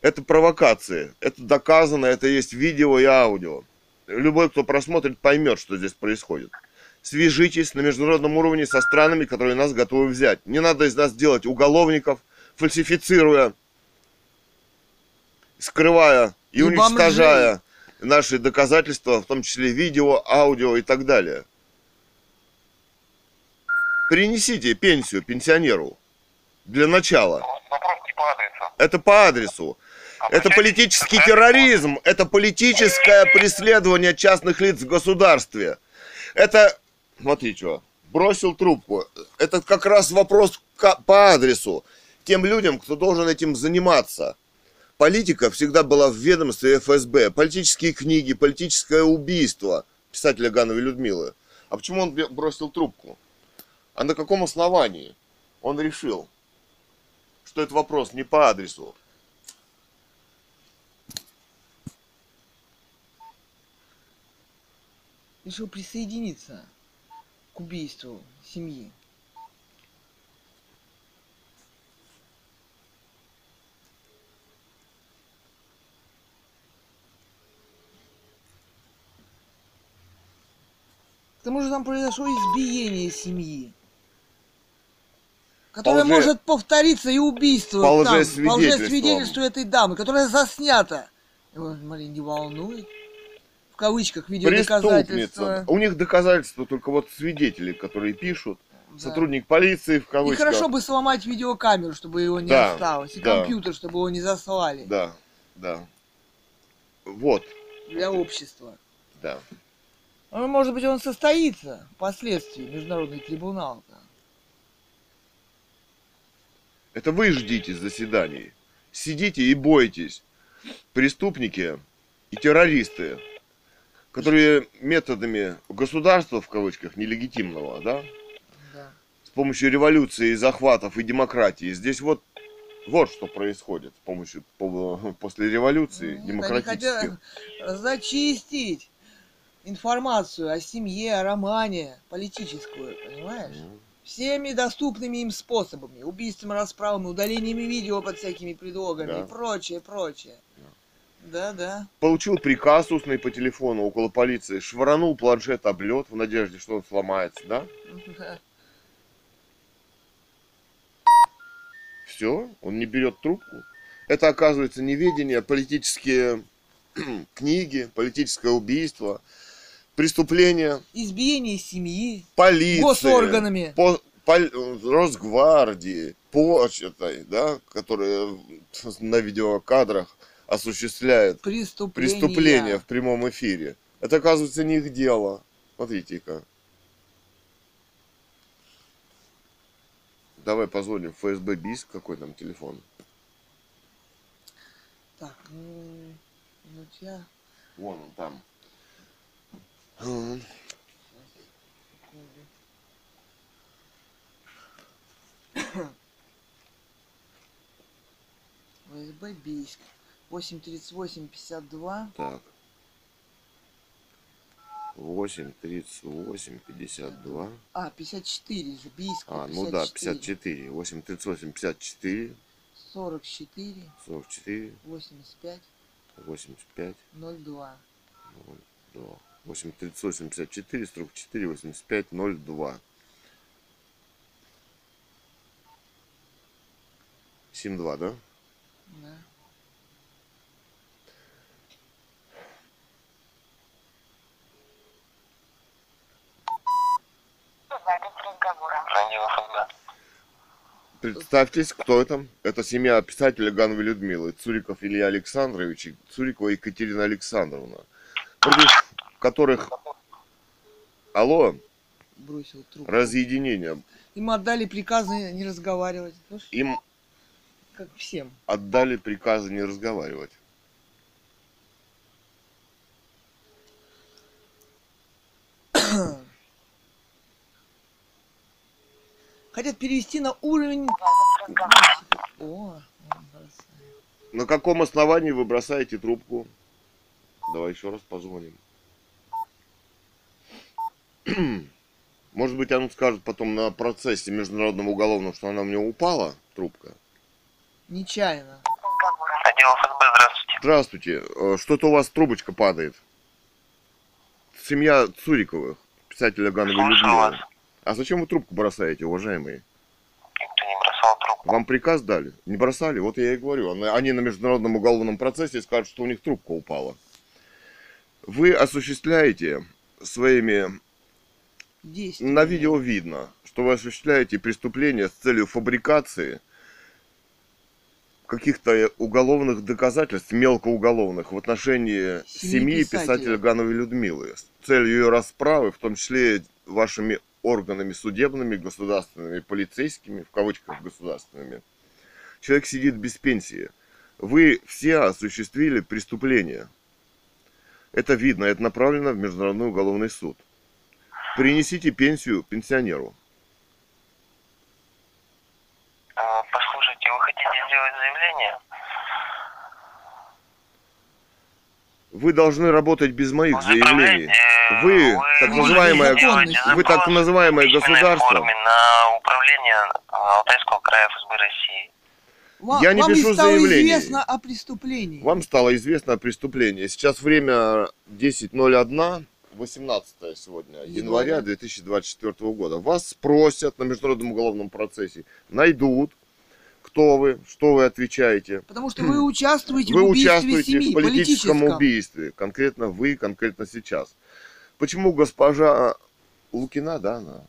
Это провокации, это доказано, это есть видео и аудио. Любой, кто просмотрит, поймет, что здесь происходит. Свяжитесь на международном уровне со странами, которые нас готовы взять. Не надо из нас делать уголовников, фальсифицируя, скрывая и уничтожая наши доказательства, в том числе видео, аудио и так далее. Принесите пенсию пенсионеру для начала. Вопрос не по адресу. Это по адресу. Это политический терроризм, это политическое преследование частных лиц в государстве. Это, смотри, что, бросил трубку. Это как раз вопрос по адресу. Тем людям, кто должен этим заниматься. Политика всегда была в ведомстве ФСБ. Политические книги, политическое убийство писателя Гановой Людмилы. А почему он бросил трубку? А на каком основании он решил, что этот вопрос не по адресу? Решил присоединиться к убийству семьи. К тому же там произошло избиение семьи, которое может повториться и убийство по лжесвидетельству этой дамы, которая заснята. Его, блин, не волнует. В кавычках видеодоказательства. У них доказательства только вот свидетели, которые пишут. Да. Сотрудник полиции в кавычках. И хорошо бы сломать видеокамеру, чтобы его не осталось. И компьютер, чтобы его не заслали. Да, да. Вот. Для общества. Да. Ну, может быть, он состоится впоследствии, международный трибунал. Это вы ждите заседаний. Сидите и бойтесь. Преступники и террористы, которые методами государства, в кавычках, нелегитимного, да? С помощью революции, захватов и демократии. Здесь вот, вот что происходит с помощью, после революции демократических. Зачистить информацию о семье, о романе, политическую, понимаешь? Всеми доступными им способами. Убийством, расправами, удалениями видео под всякими предлогами и прочее, прочее. Да. Получил приказ устный по телефону около полиции, швырнул планшет об лед в надежде, что он сломается, да? Все, он не берет трубку. Это, оказывается, неведение, политические книги, политическое убийство. Преступления, избиение семьи, полиции, госорганами, Росгвардии, почтой, да, которые на видеокадрах осуществляют преступления в прямом эфире. Это, оказывается, не их дело. Смотрите-ка. Давай позвоним в ФСБ БИС. Какой там телефон? Так, ну я... Вон он там. ФСБ Бийск 838-52. Так. 838-52. А, 54 же, Бийск. А, 54. Ну да, 54. 838-54. 44. 44. 85. 85. 02. 02. 838-74, строк 4-85-02. 7-2, да? Да. Представьтесь, кто это? Это семья писателя Гановой Людмилы. Цуриков Илья Александрович и Цурикова Екатерина Александровна. Которых бросил трубку. Разъединение. Им отдали приказы не разговаривать. Слушай, им как всем отдали приказы не разговаривать. Хотят перевести на уровень. О, на каком основании вы бросаете трубку? Давай еще раз позвоним. Может быть, она скажет потом на процессе международном уголовном, что она у него упала, трубка. Нечаянно. Здравствуйте. Здравствуйте. Что-то у вас трубочка падает. Семья Цуриковых, писателя Гановой Людмилы. А зачем вы трубку бросаете, уважаемые? Никто не бросал трубку. Вам приказ дали? Не бросали? Вот я и говорю. Они на международном уголовном процессе скажут, что у них трубка упала. Вы осуществляете своими... Действия. На видео видно, что вы осуществляете преступление с целью фабрикации каких-то уголовных доказательств, мелкоуголовных, в отношении семьи писателя Гановой Людмилы. С целью ее расправы, в том числе вашими органами судебными, государственными, полицейскими, в кавычках государственными. Человек сидит без пенсии. Вы все осуществили преступление. Это видно, это направлено в Международный уголовный суд. Принесите пенсию пенсионеру. Послушайте, вы хотите сделать заявление? Вы должны работать без моих заявлений. Вы так называемое государство. На управление Алтайского края ФСБ России. Я не пишу заявление. Вам стало известно о преступлении. Вам стало известно о преступлении. Сейчас время 10:01, 18 сегодня, января 2024 года. Вас спросят на международном уголовном процессе, найдут, кто вы, что вы отвечаете. Потому что вы участвуете в убийстве семьи, в политическом убийстве. Конкретно вы, конкретно сейчас. Почему госпожа Лукина, да, она,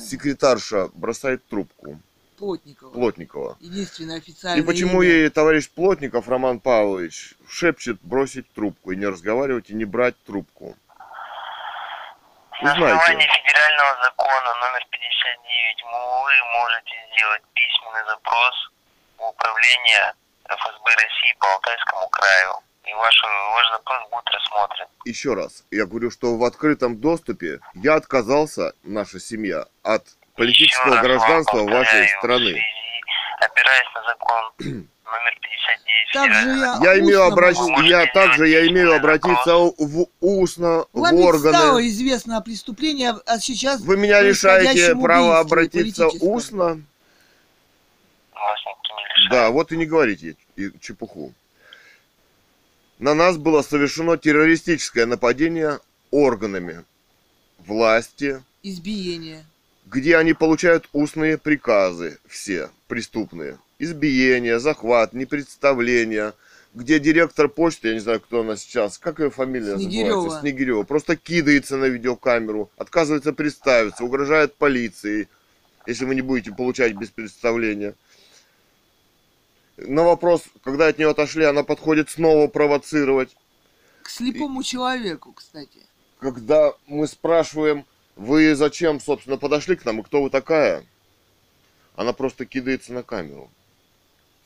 секретарша, бросает трубку? Плотникова. Единственное официальное. И почему ей товарищ Плотников Роман Павлович шепчет бросить трубку и не разговаривать, и не брать трубку? На основании федерального закона номер 59 вы можете сделать письменный запрос в управление ФСБ России по Алтайскому краю. И ваш запрос будет рассмотрен. Еще раз, я говорю, что в открытом доступе я отказался, наша семья, от политического гражданства вашей страны. Опираясь на закон номер 59. Я также имею обратиться в устно в органы. Вам стало известно о преступлении, а сейчас вы меня лишаете права обратиться устно. Да, вот и не говорите чепуху. На нас было совершено террористическое нападение органами власти. Избиение. Где они получают устные приказы, все преступные. Избиение, захват, непредставление. Где директор почты, я не знаю, кто она сейчас, как ее фамилия называется, Снегирева, просто кидается на видеокамеру, отказывается представиться, угрожает полиции, если вы не будете получать без представления. На вопрос, когда от нее отошли, она подходит снова провоцировать. К слепому человеку, кстати. Когда мы спрашиваем, вы зачем, собственно, подошли к нам и кто вы такая? Она просто кидается на камеру.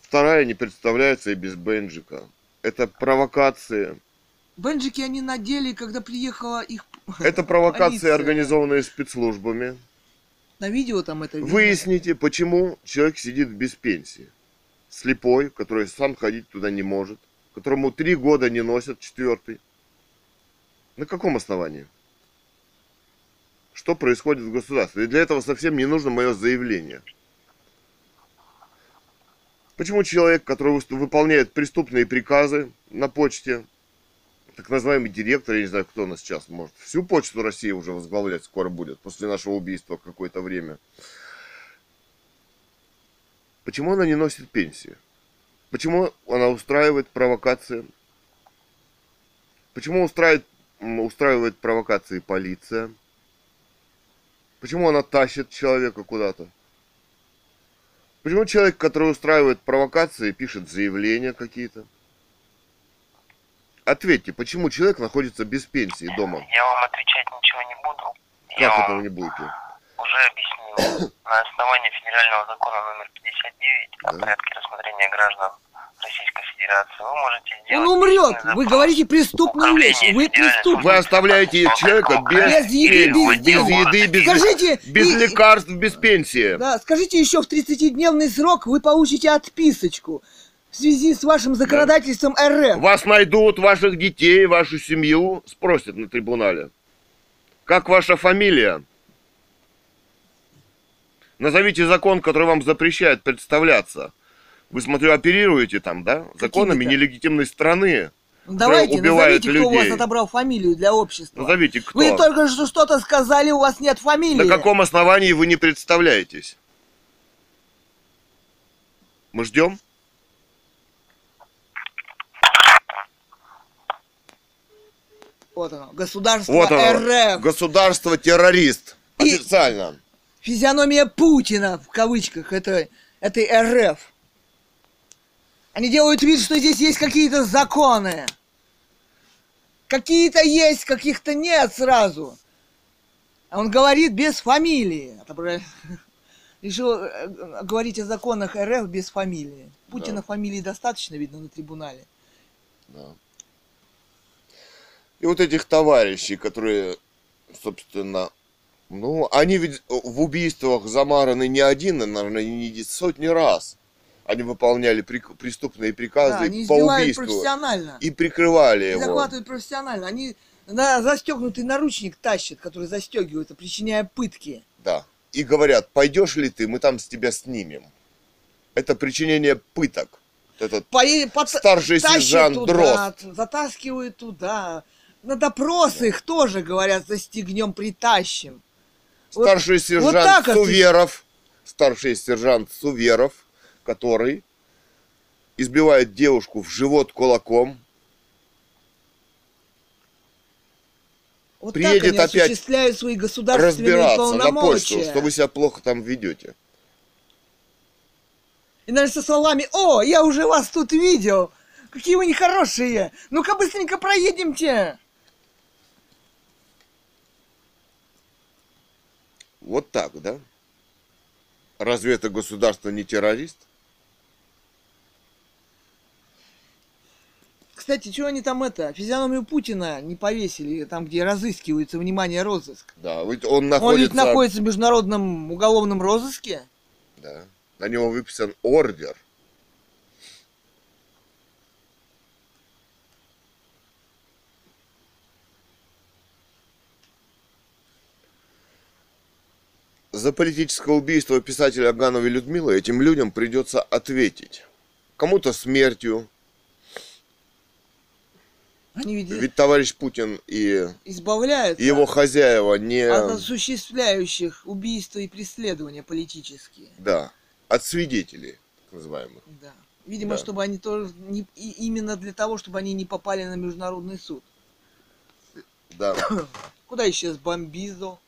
Вторая не представляется и без бенджика. Это провокации. Бенджики они надели, когда приехала их... Это провокации, организованные спецслужбами. На видео там это видно. Выясните, почему человек сидит без пенсии. Слепой, который сам ходить туда не может, которому 3 года не носят, 4-й. На каком основании? Что происходит в государстве? И для этого совсем не нужно мое заявление. Почему человек, который выполняет преступные приказы на почте, так называемый директор, я не знаю, кто у нас сейчас, может, всю почту России уже возглавлять скоро будет, после нашего убийства какое-то время. Почему она не носит пенсии? Почему она устраивает провокации? Почему устраивает провокации полиция? Почему она тащит человека куда-то? Почему человек, который устраивает провокации, пишет заявления какие-то? Ответьте, почему человек находится без пенсии дома? Я вам отвечать ничего не буду. Как этого не будете? Уже объяснил. На основании федерального закона номер 59 о порядке рассмотрения граждан Российской Федерации вы можете сделать... Он умрет! Вы говорите преступную вещь! Вы преступник! Вы оставляете человека без еды, без лекарств, без пенсии. Да, скажите, еще в 30-дневный срок вы получите отписочку в связи с вашим законодательством РФ. Вас найдут, ваших детей, вашу семью спросят на трибунале. Как ваша фамилия? Назовите закон, который вам запрещает представляться. Вы, смотрю, оперируете там, да? Законами нелегитимной страны. Давайте, назовите, кто у вас отобрал фамилию для общества. Назовите, кто. Вы только что что-то сказали, у вас нет фамилии. На каком основании вы не представляетесь? Мы ждем? Вот оно, государство РФ. Государство-террорист. Официально. Физиономия Путина, в кавычках, этой РФ. Они делают вид, что здесь есть какие-то законы. Какие-то есть, каких-то нет сразу. А он говорит без фамилии. решил говорить о законах РФ без фамилии. Путина фамилии достаточно, видно, на трибунале. Да. И вот этих товарищей, которые, собственно, ну, они ведь в убийствах замараны не один, а, наверное, не сотни раз. Они выполняли преступные приказы, да, они по убийству. Профессионально. И прикрывали его. Захватывают профессионально. Они на застегнутый наручник тащат, который застегивается, причиняя пытки. Да. И говорят, пойдешь ли ты, мы там с тебя снимем. Это причинение пыток. Этот старший сержант Дрозд. Затаскивают туда. На допрос их тоже говорят, застегнем, притащим. Старший сержант Суверов. Старший сержант Суверов, который избивает девушку в живот кулаком. Вот приедет так они опять осуществляют свои государственные полномочия. На почту, что вы себя плохо там ведете. И, наверное, со словами: «О, я уже вас тут видел, какие вы нехорошие, ну-ка быстренько проедемте». Вот так, да? Разве это государство не террорист? Кстати, что они там это, физиономию Путина не повесили, там, где разыскивается, внимание, розыск. Да, ведь он находится в международном уголовном розыске. Да, на него выписан ордер. За политическое убийство писателя Агановой Людмилы этим людям придется ответить. Кому-то смертью. Они ведь товарищ Путин и его хозяева не... От осуществляющих убийства и преследования политические. Да, от свидетелей, так называемых. Да. Видимо, чтобы они тоже... Именно для того, чтобы они не попали на международный суд. Да. Куда исчез Бомбизо?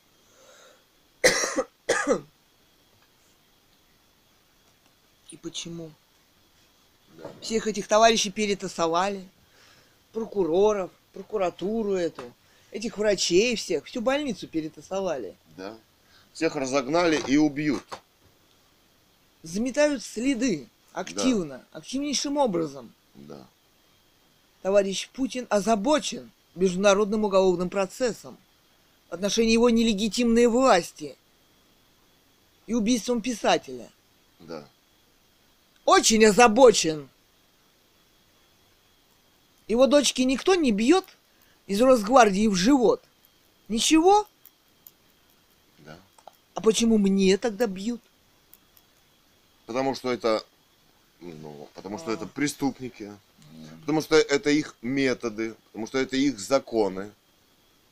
И почему? Да. Всех этих товарищей перетасовали, прокуроров, прокуратуру эту, этих врачей всех, всю больницу перетасовали. Да. Всех разогнали и убьют. Заметают следы активно, активнейшим образом. Да. Товарищ Путин озабочен международным уголовным процессом в отношении его нелегитимной власти и убийством писателя. Да. Очень озабочен. Его дочки никто не бьет из Росгвардии в живот? Ничего? Да. А почему мне тогда бьют? Потому что это, ну, потому что это преступники. Потому что это их методы. Потому что это их законы,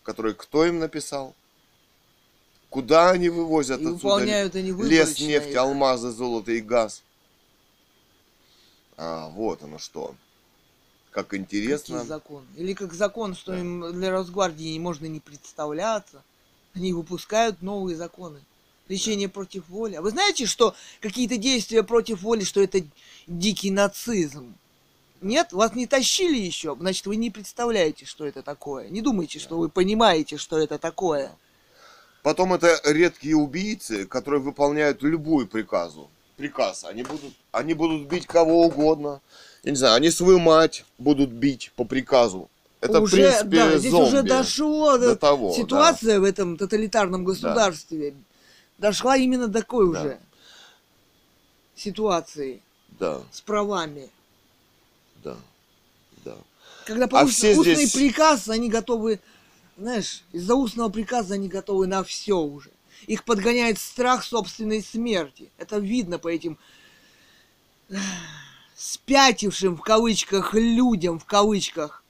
которые кто им написал? Куда они вывозят и отсюда лес, нефть, алмазы, золото и газ? А, вот оно что. Как интересно. Закон. Или как закон, что им для Росгвардии можно не представляться. Они выпускают новые законы. Лечение против воли. А вы знаете, что какие-то действия против воли, что это дикий нацизм? Нет? Вас не тащили еще? Значит, вы не представляете, что это такое. Не думайте, что вы понимаете, что это такое. Потом это редкие убийцы, которые выполняют любую приказ. Они будут бить кого угодно. Я не знаю, они свою мать будут бить по приказу. Это, уже, в принципе, да, здесь зомби. Уже дошло до того. Ситуация в этом тоталитарном государстве дошла именно до такой уже ситуации с правами. Да, да. Когда получится устный приказ, они готовы... Знаешь, из-за устного приказа они готовы на все уже. Их подгоняет страх собственной смерти. Это видно по этим спятившим, в кавычках, людям, в кавычках,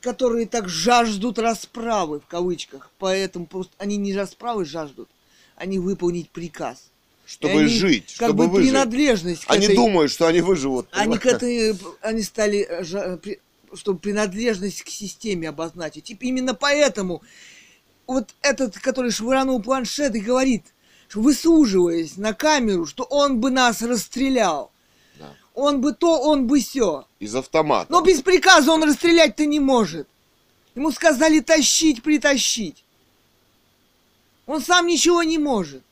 которые так жаждут расправы, в кавычках. Поэтому просто они не расправы жаждут, они выполнить приказ. Чтобы они, жить, как чтобы бы выжить. Принадлежность к они этой... думают, что они выживут. Они, к этой... они стали... чтобы принадлежность к системе обозначить. И именно поэтому вот этот, который швырнул планшет и говорит, выслуживаясь на камеру, что он бы нас расстрелял. Да. Он бы то, он бы сё. Из автомата. Но без приказа он расстрелять-то не может. Ему сказали тащить, притащить. Он сам ничего не может.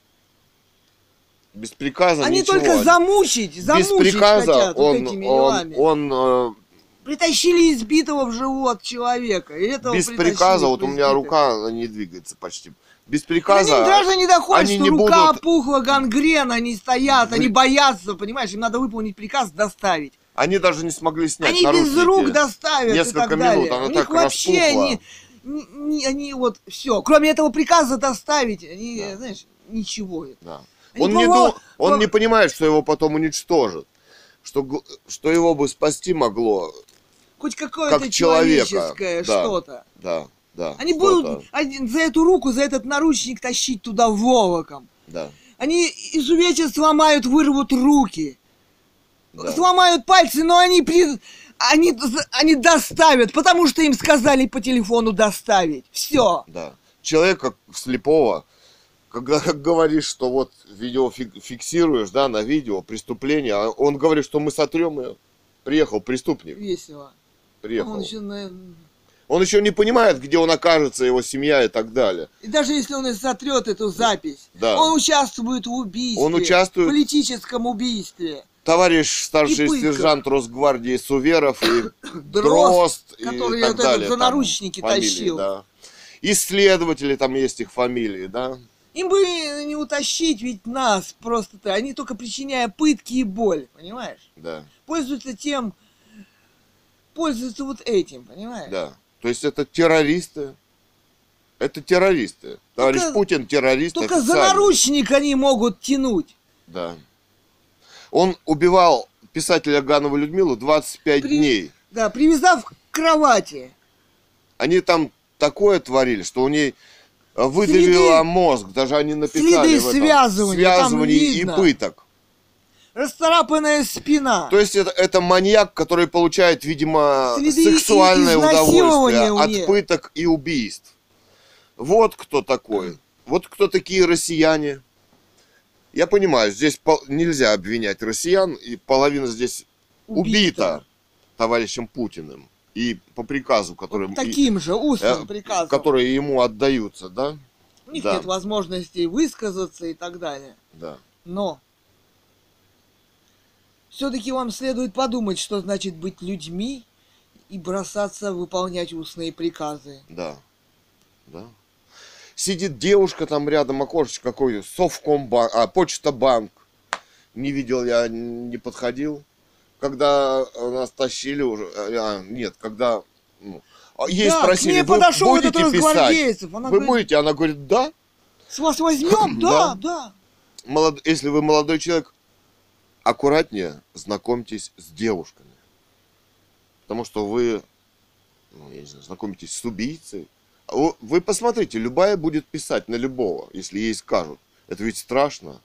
без приказа они ничего. Они только замучить без приказа хотят вот этими делами. Притащили избитого в живот человека. И этого без приказа, вот у меня рука не двигается почти. Без приказа. Они даже не доходят, что рука опухла, гангрена, они стоят, они боятся, понимаешь, им надо выполнить приказ, доставить. Они даже не смогли снять. Они без рук доставят несколько и так далее. Минут, она у них так вообще они вот все. Кроме этого приказа доставить, они, знаешь, ничего. Да. Он не понимает, что его потом уничтожат. Что его бы спасти могло. Хоть какое-то как человеческое что-то. Да, да. Они будут за эту руку, за этот наручник тащить туда волоком. Да. Они изувечат, сломают, вырвут руки. Да. Сломают пальцы, но они доставят, потому что им сказали по телефону доставить. Все. Да. Человека слепого, когда говоришь, что вот видео фиксируешь, да, на видео преступление, он говорит, что мы сотрем ее. Приехал преступник. Весело. Приехал. Он еще не понимает, где он окажется, его семья и так далее. И даже если он и сотрет эту запись, он участвует в убийстве, в политическом убийстве. Товарищ старший сержант Росгвардии Суверов и Дрозд, который и так далее, за наручники там, фамилии, тащил. Да. Исследователи, там есть их фамилии, да. Им бы не утащить ведь нас просто-то, они только причиняя пытки и боль, понимаешь? Да. Пользуются тем, пользуются вот этим, понимаешь? Да, то есть это террористы. Это террористы. Товарищ Путин террорист. Только за наручник они могут тянуть. Да. Он убивал писателя Аганову Людмилу 25 дней. Да, привязав к кровати. Они там такое творили, что у ней выдавило мозг. Даже они написали в этом. Связывание и пыток. Расцарапанная спина. То есть это маньяк, который получает, видимо, сексуальное удовольствие от пыток и убийств. Вот кто такой. Вот кто такие россияне. Я понимаю, здесь нельзя обвинять россиян, и половина здесь убита товарищем Путиным. И по приказу, который... Вот таким же устным приказом. Которые ему отдаются, да? У них нет возможности высказаться и так далее. Да. Но все-таки вам следует подумать, что значит быть людьми и бросаться выполнять устные приказы. Да, да. Сидит девушка там рядом, окошечко какое-то, Совкомбанк, Почта-банк. Не видел я, не подходил. Когда нас тащили уже, ей спросили, вы будете писать? Вы будете? Она говорит, да. С вас возьмем? Да, да. Если вы молодой человек, аккуратнее знакомьтесь с девушками. Потому что вы, я не знаю, знакомитесь с убийцей. Вы посмотрите, любая будет писать на любого, если ей скажут. Это ведь страшно.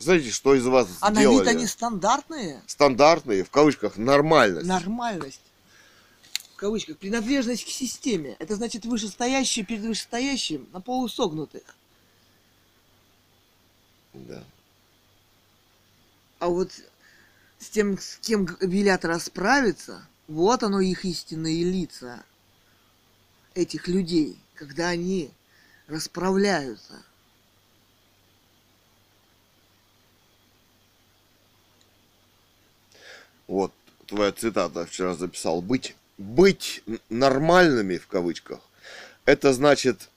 Знаете, что из вас сделали? А на вид они стандартные? Стандартные, в кавычках, нормальность. Нормальность, в кавычках, принадлежность к системе. Это значит вышестоящие перед вышестоящим на полусогнутых. Да. А вот с тем, с кем велят расправиться, вот оно их истинные лица. Этих людей, когда они расправляются. Вот твоя цитата вчера записал. Быть нормальными, в кавычках, это значит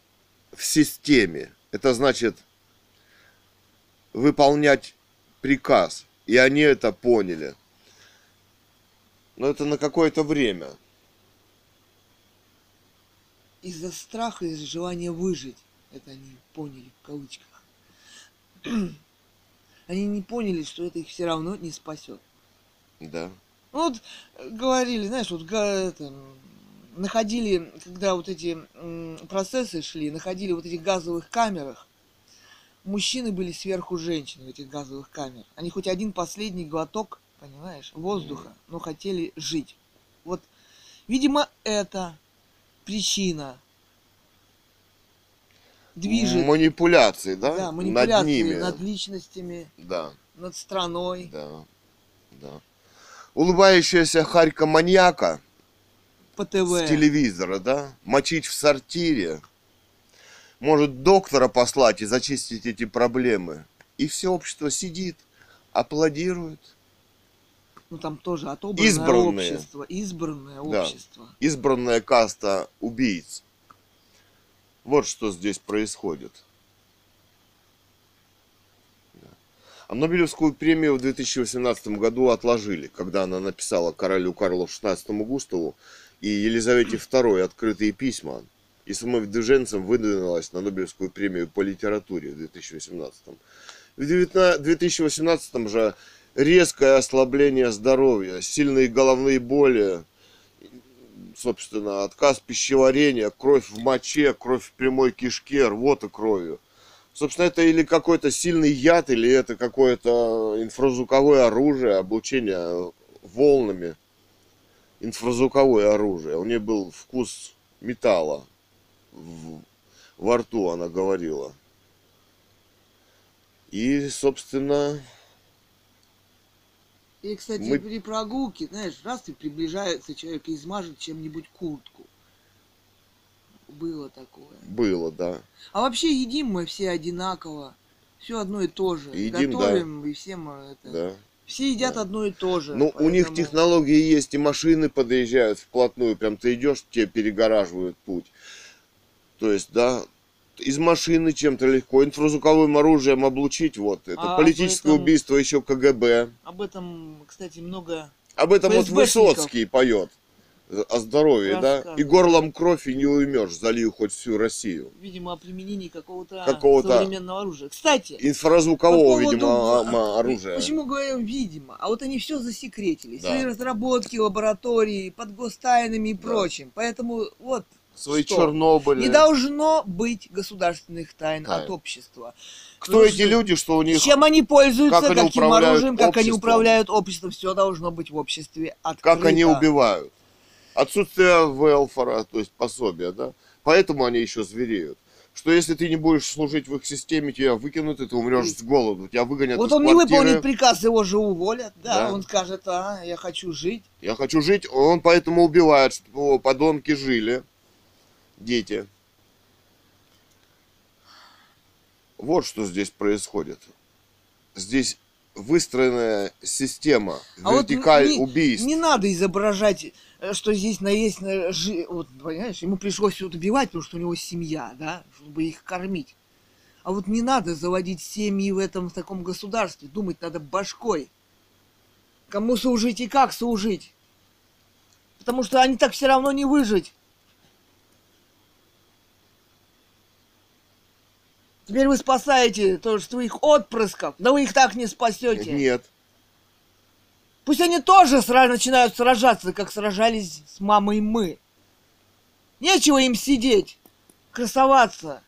в системе. Это значит выполнять приказ. И они это поняли. Но это на какое-то время. Из-за страха, из-за желания выжить. Это они поняли, в кавычках. Они не поняли, что это их все равно не спасет. Да. Вот говорили, знаешь, вот находили, когда вот эти процессы шли, находили вот этих газовых камерах. Мужчины были сверху женщин в этих газовых камерах. Они хоть один последний глоток, понимаешь, воздуха, но хотели жить. Вот, видимо, это... причина движет. Манипуляции, да? Да, манипуляции над ними. Над личностями, да. Над страной. Да. Да. Улыбающаяся харька маньяка по ТВ. С телевизора, да? Мочить в сортире. Может доктора послать и зачистить эти проблемы. и все общество сидит, аплодирует. Ну там тоже отобранное общество, избранное общество. Да. Избранная каста убийц. Вот что здесь происходит. А Нобелевскую премию в 2018 году отложили, когда она написала королю Карлу XVI Густаву и Елизавете II открытые письма. И самовыдвиженцем выдвинулась на Нобелевскую премию по литературе в 2018. В 2018 же резкое ослабление здоровья, сильные головные боли, собственно, отказ пищеварения, кровь в моче, кровь в прямой кишке, рвота кровью. Собственно, это или какой-то сильный яд, или это какое-то инфразвуковое оружие, облучение волнами. Инфразвуковое оружие. У нее был вкус металла. Во рту она говорила. И, собственно... И, кстати, при прогулке, знаешь, раз ты приближается человек и измажет чем-нибудь куртку. Было такое. Было, да. А вообще едим мы все одинаково. Все одно и то же. Едим, готовим, да. И всем это... Да. Все едят, да, одно и то же. Ну, поэтому... у них технологии есть, и машины подъезжают вплотную. Прям ты идешь, тебе перегораживают путь. То есть, да, из машины чем-то легко. Инфразвуковым оружием облучить, вот это. А политическое убийство еще КГБ. Об этом, кстати, много... Об этом вот Высоцкий поет. О здоровье, да? И горлом кровь, и не уймешь, залью хоть всю Россию. Видимо, о применении какого-то современного оружия. Кстати, инфразвукового, видимо, оружия. Почему говорим видимо? А вот они все засекретили. Да. Свои разработки, лаборатории, под гостайнами и прочим. Поэтому вот свои Чернобыли. Не должно быть государственных тайн от общества. Кто эти люди, что у них... Чем они пользуются, каким оружием, как они управляют обществом. Все должно быть в обществе открыто. Как они убивают. Отсутствие велфора, то есть пособия, да? Поэтому они еще звереют. Что если ты не будешь служить в их системе, тебя выкинут, и ты умрешь с голоду, тебя выгонят из квартиры. Вот он не выполнит приказ, его же уволят, да? Он скажет, я хочу жить. Я хочу жить, он поэтому убивает, чтобы его подонки жили, дети. Вот что здесь происходит. Здесь... выстроенная система, вертикаль убийств. Не надо изображать, что здесь есть... Вот, понимаешь, ему пришлось вот убивать, потому что у него семья, да, чтобы их кормить. А вот не надо заводить семьи в таком государстве. Думать надо башкой. Кому служить и как служить. Потому что они так все равно не выжить. Теперь вы спасаете тоже своих отпрысков, да вы их так не спасете. Нет. Пусть они тоже начинают сражаться, как сражались с мамой мы. Нечего им сидеть, красоваться.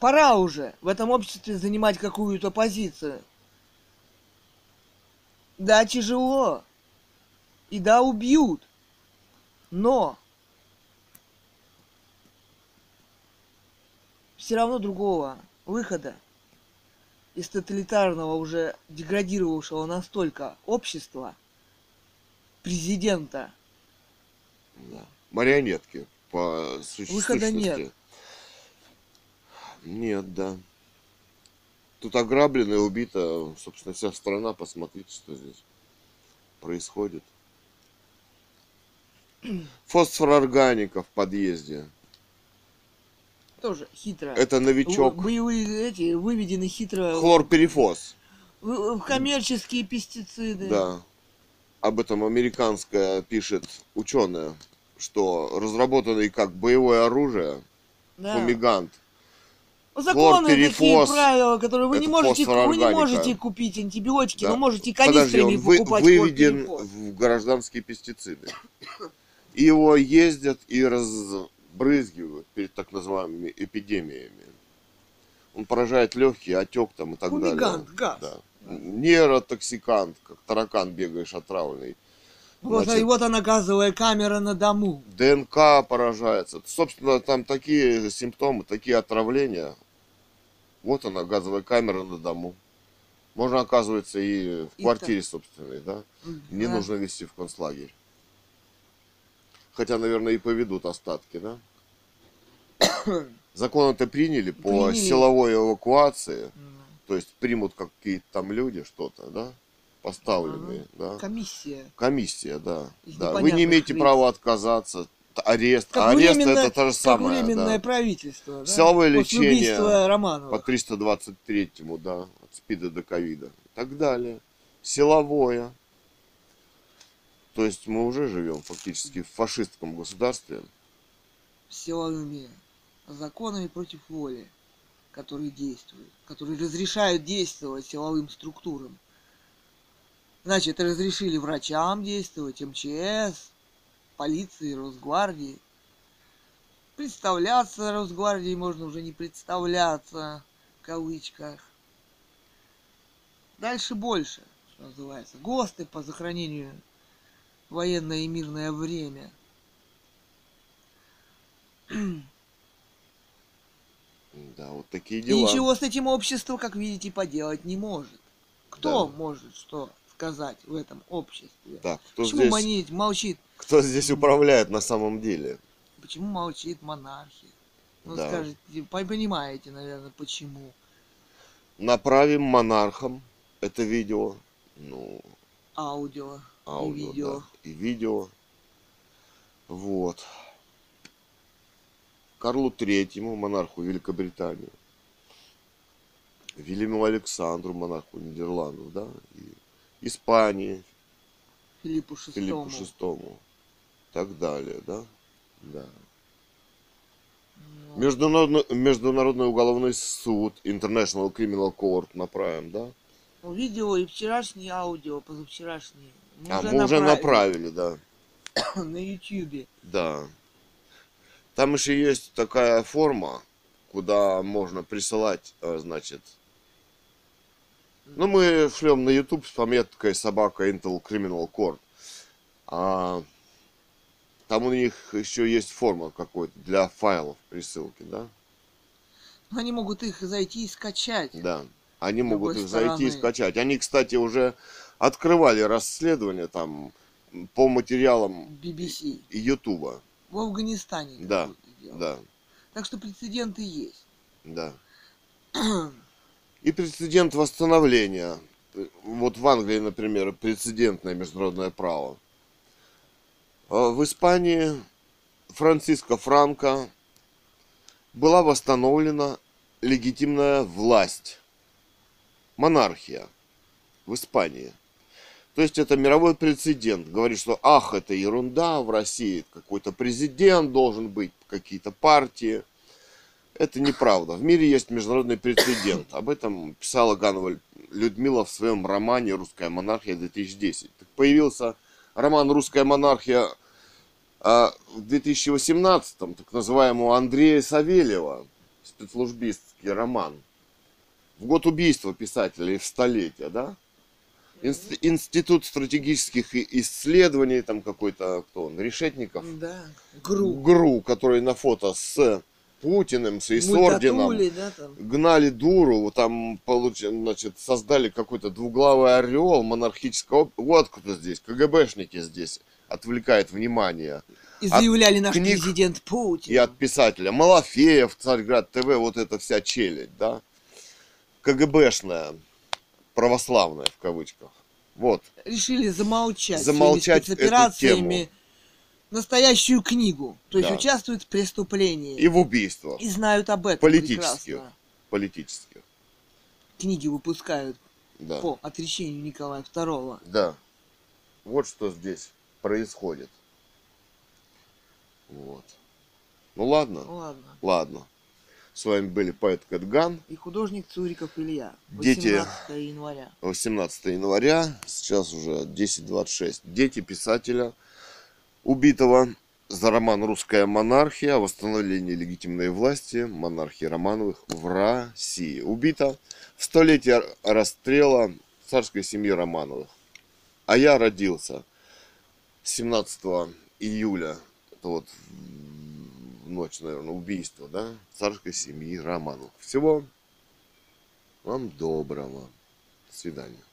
Пора уже в этом обществе занимать какую-то позицию. Да, тяжело. И да, убьют, но все равно другого выхода из тоталитарного, уже деградировавшего настолько общества, президента. Да. Марионетки по существу. Выхода нет. Нет, да. Тут ограблена и убита, собственно, вся страна. Посмотрите, что здесь происходит. Фосфорорганика в подъезде. Тоже хитро. Это новичок. Боевые эти выведены хитро. Хлорперифос. В коммерческие пестициды. Да. Об этом американская пишет ученая, что разработанный как боевое оружие, да, фумигант. Законы такие, правила, которые вы не можете купить антибиотики, да, но можете канистрами покупать. Он выведен в гражданские пестициды. И его ездят и разбрызгивают перед так называемыми эпидемиями. Он поражает легкие, отек там и так далее. Фумигант, газ. Да. Нейротоксикант, как таракан бегаешь отравленный. Вот, значит, и вот она, газовая камера на дому. ДНК поражается. Собственно, там такие симптомы, такие отравления. Вот она, газовая камера на дому. Можно, оказывается, и в квартире собственной, да? Не нужно везти в концлагерь. Хотя, наверное, и поведут остатки, да? Закон-то приняли по силовой эвакуации. То есть примут какие-то там люди, что-то, да? Поставленные, да? Комиссия. Комиссия, да. Да. Вы не имеете права отказаться. Арест. Как арест это то же самое. Временное правительство. Да? Силовое лечение по 323-му, да, от СПИДа до ковида. И так далее. Силовое. То есть мы уже живем фактически в фашистском государстве. Силовыми законами против воли, которые действуют, которые разрешают действовать силовым структурам. Значит, разрешили врачам действовать, МЧС, полиции, Росгвардии. Представляться Росгвардии можно уже не представляться, в кавычках. Дальше больше, что называется. ГОСТы по сохранению военное и мирное время. Да, вот такие дела. И ничего с этим обществом, как видите, поделать не может. Кто может что сказать в этом обществе? Да, почему здесь молчит? Кто здесь управляет на самом деле? Почему молчит монархия? Ну, да. Скажите, понимаете, наверное, почему. Направим монархам это видео. Ну, аудио, и видео. Да, и видео. Вот. Карлу Третьему, монарху Великобритании. Велиму Александру, монарху Нидерландов, да? И Испании. Филиппу Шестому. Филиппу Шестому. Так далее, да? Да. Но... Международный уголовный суд, International Criminal Court направим, да? Видео и вчерашнее аудио, позавчерашнее. Мы уже направили, да. На YouTube. Да. Там еще есть такая форма, куда можно присылать, значит. Ну, мы шлем на YouTube с пометкой собака Intel Criminal Court. А там у них еще есть форма какой-то для файлов присылки, да? Они могут их зайти и скачать. Да, они могут их зайти и скачать. Они, кстати, уже открывали расследование там по материалам BBC и YouTube. В Афганистане. Да, да. Так что прецеденты есть. Да. И прецедент восстановления. Вот в Англии, например, прецедентное международное право. В Испании Франциско Франко была восстановлена легитимная власть. Монархия в Испании. То есть это мировой прецедент. Говорит, что ах, это ерунда, в России какой-то президент должен быть, какие-то партии. Это неправда. В мире есть международный прецедент. Об этом писала Ганова Людмила в своем романе «Русская монархия-2010». Появился роман «Русская монархия» в 2018-м, так называемого Андрея Савельева, спецслужбистский роман. В год убийства писателей в столетие, да? Институт стратегических исследований, там какой-то, кто он, Решетников? Да, ГРУ, который на фото с Путиным, с орденом, да, гнали дуру, там значит, создали какой-то двуглавый орел монархического. Вот кто здесь, КГБшники здесь отвлекают внимание. И заявляли наш президент Путин. И от писателя. Малафеев, Царьград ТВ, вот эта вся челядь, да? КГБшная. Православная в кавычках. Вот. Решили замолчать спецоперациями настоящую книгу. То есть участвуют в преступлении. И в убийствах. И знают об этом. Политических. Книги выпускают по отречению Николая II. Да. Вот что здесь происходит. Вот. Ну ладно. Ладно. С вами были поэт Кэтган и художник Цуриков Илья. 18 января. 18 января, сейчас уже 10:26. Дети писателя, убитого за роман «Русская монархия. Восстановление легитимной власти монархии Романовых в России». Убита в столетие расстрела царской семьи Романовых. А я родился 17 июля. Это вот... ночь, наверное, убийство, да, царской семьи Романовых. Всего вам доброго. До свидания.